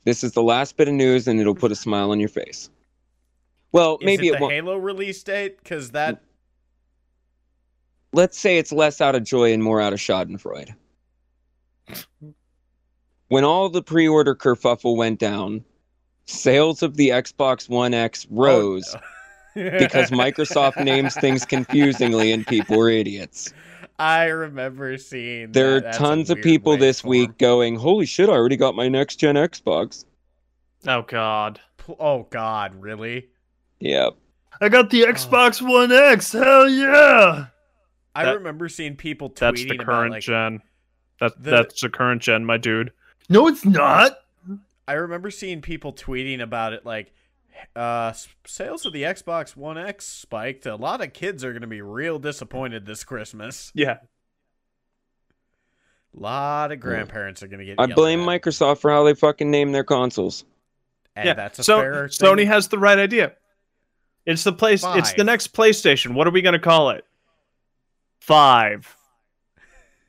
This is the last bit of news, and it'll put a smile on your face. Well, is maybe it, it the won't... Halo release date? Because that... Let's say it's less out of joy and more out of schadenfreude. When all the pre-order kerfuffle went down, sales of the Xbox One X rose oh, no. because Microsoft names things confusingly and people are idiots. I remember seeing There that. are That's tons of people this week going, holy shit, I already got my next gen Xbox. Oh, God. Oh, God, really? Yep. I got the Xbox oh. One X, hell yeah! I that, remember seeing people tweeting That's the current about, like, gen. That, the, that's the current gen, my dude. No, it's not! I remember seeing people tweeting about it like, uh, sales of the Xbox One X spiked. A lot of kids are going to be real disappointed this Christmas. Yeah. A lot of grandparents are going to get I blame at. Microsoft for how they fucking name their consoles. And yeah. that's a so, fair thing. Sony has the right idea. It's the place. Five. It's the next PlayStation. What are we going to call it? Five.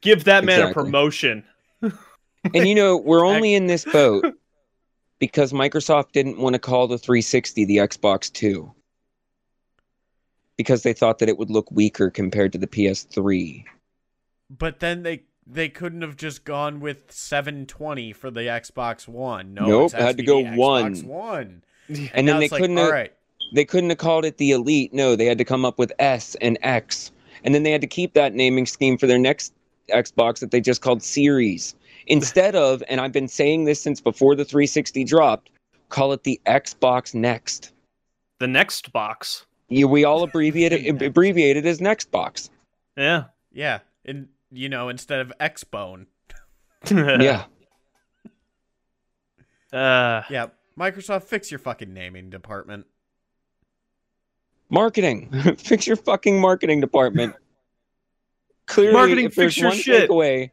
Give that exactly. man a promotion. And you know, we're only in this boat because Microsoft didn't want to call the three sixty the Xbox two. Because they thought that it would look weaker compared to the P S three. But then they they couldn't have just gone with seven twenty for the Xbox One. No, nope, had to go one. Xbox One. And, and then they like, couldn't. All have, right. They couldn't have called it the Elite. No, they had to come up with S and X, and then they had to keep that naming scheme for their next Xbox that they just called Series instead of. And I've been saying this since before the three sixty dropped. Call it the Xbox Next. The next box. Yeah, we all abbreviate it, abbreviate it as Next Box. Yeah. Yeah. And, you know, instead of X-Bone. Yeah. Uh, yeah. Microsoft, fix your fucking naming department. Marketing. Fix your fucking marketing department. Clearly, marketing, if there's fix your one shit. Takeaway,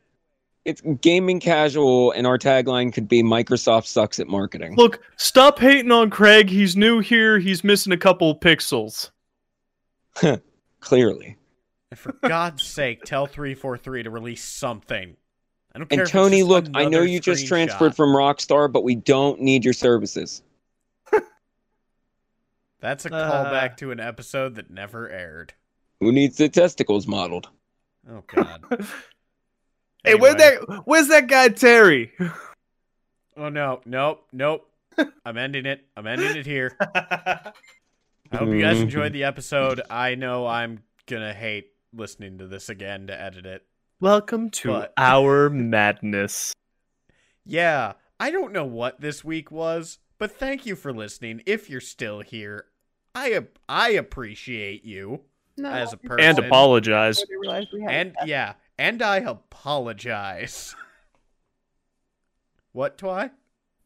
it's gaming casual, and our tagline could be Microsoft sucks at marketing. Look, stop hating on Craig. He's new here. He's missing a couple pixels. Clearly. And for God's sake, tell three forty-three to release something. I don't care. And Tony, look, I know you just transferred from Rockstar, but we don't need your services. That's a callback uh, to an episode that never aired. Who needs the testicles modeled? Oh, God. Hey, anyway. where's, that, where's that guy, Terry? Oh, no. Nope. Nope. I'm ending it. I'm ending it here. I hope you guys enjoyed the episode. I know I'm going to hate listening to this again to edit it. Welcome to but... our madness. Yeah. I don't know what this week was, but thank you for listening. If you're still here, I I appreciate you no, as a person. And apologize. And, yeah. And I apologize. What, Twi?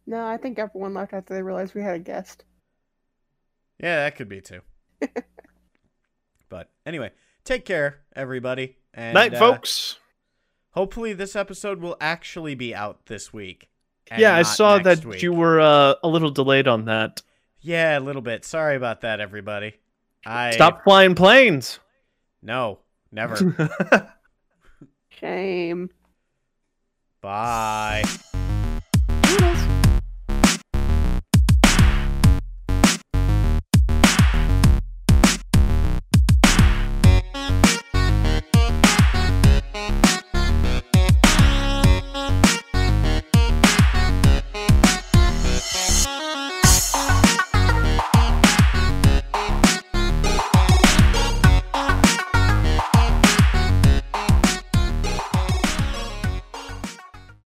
No, I think everyone left after they realized we had a guest. Yeah, that could be too. But anyway, take care, everybody. And, night, uh, folks. Hopefully this episode will actually be out this week. Yeah, I saw that week. You were uh, a little delayed on that. Yeah, a little bit. Sorry about that, everybody. I Stop flying planes. No, never. Shame. Bye.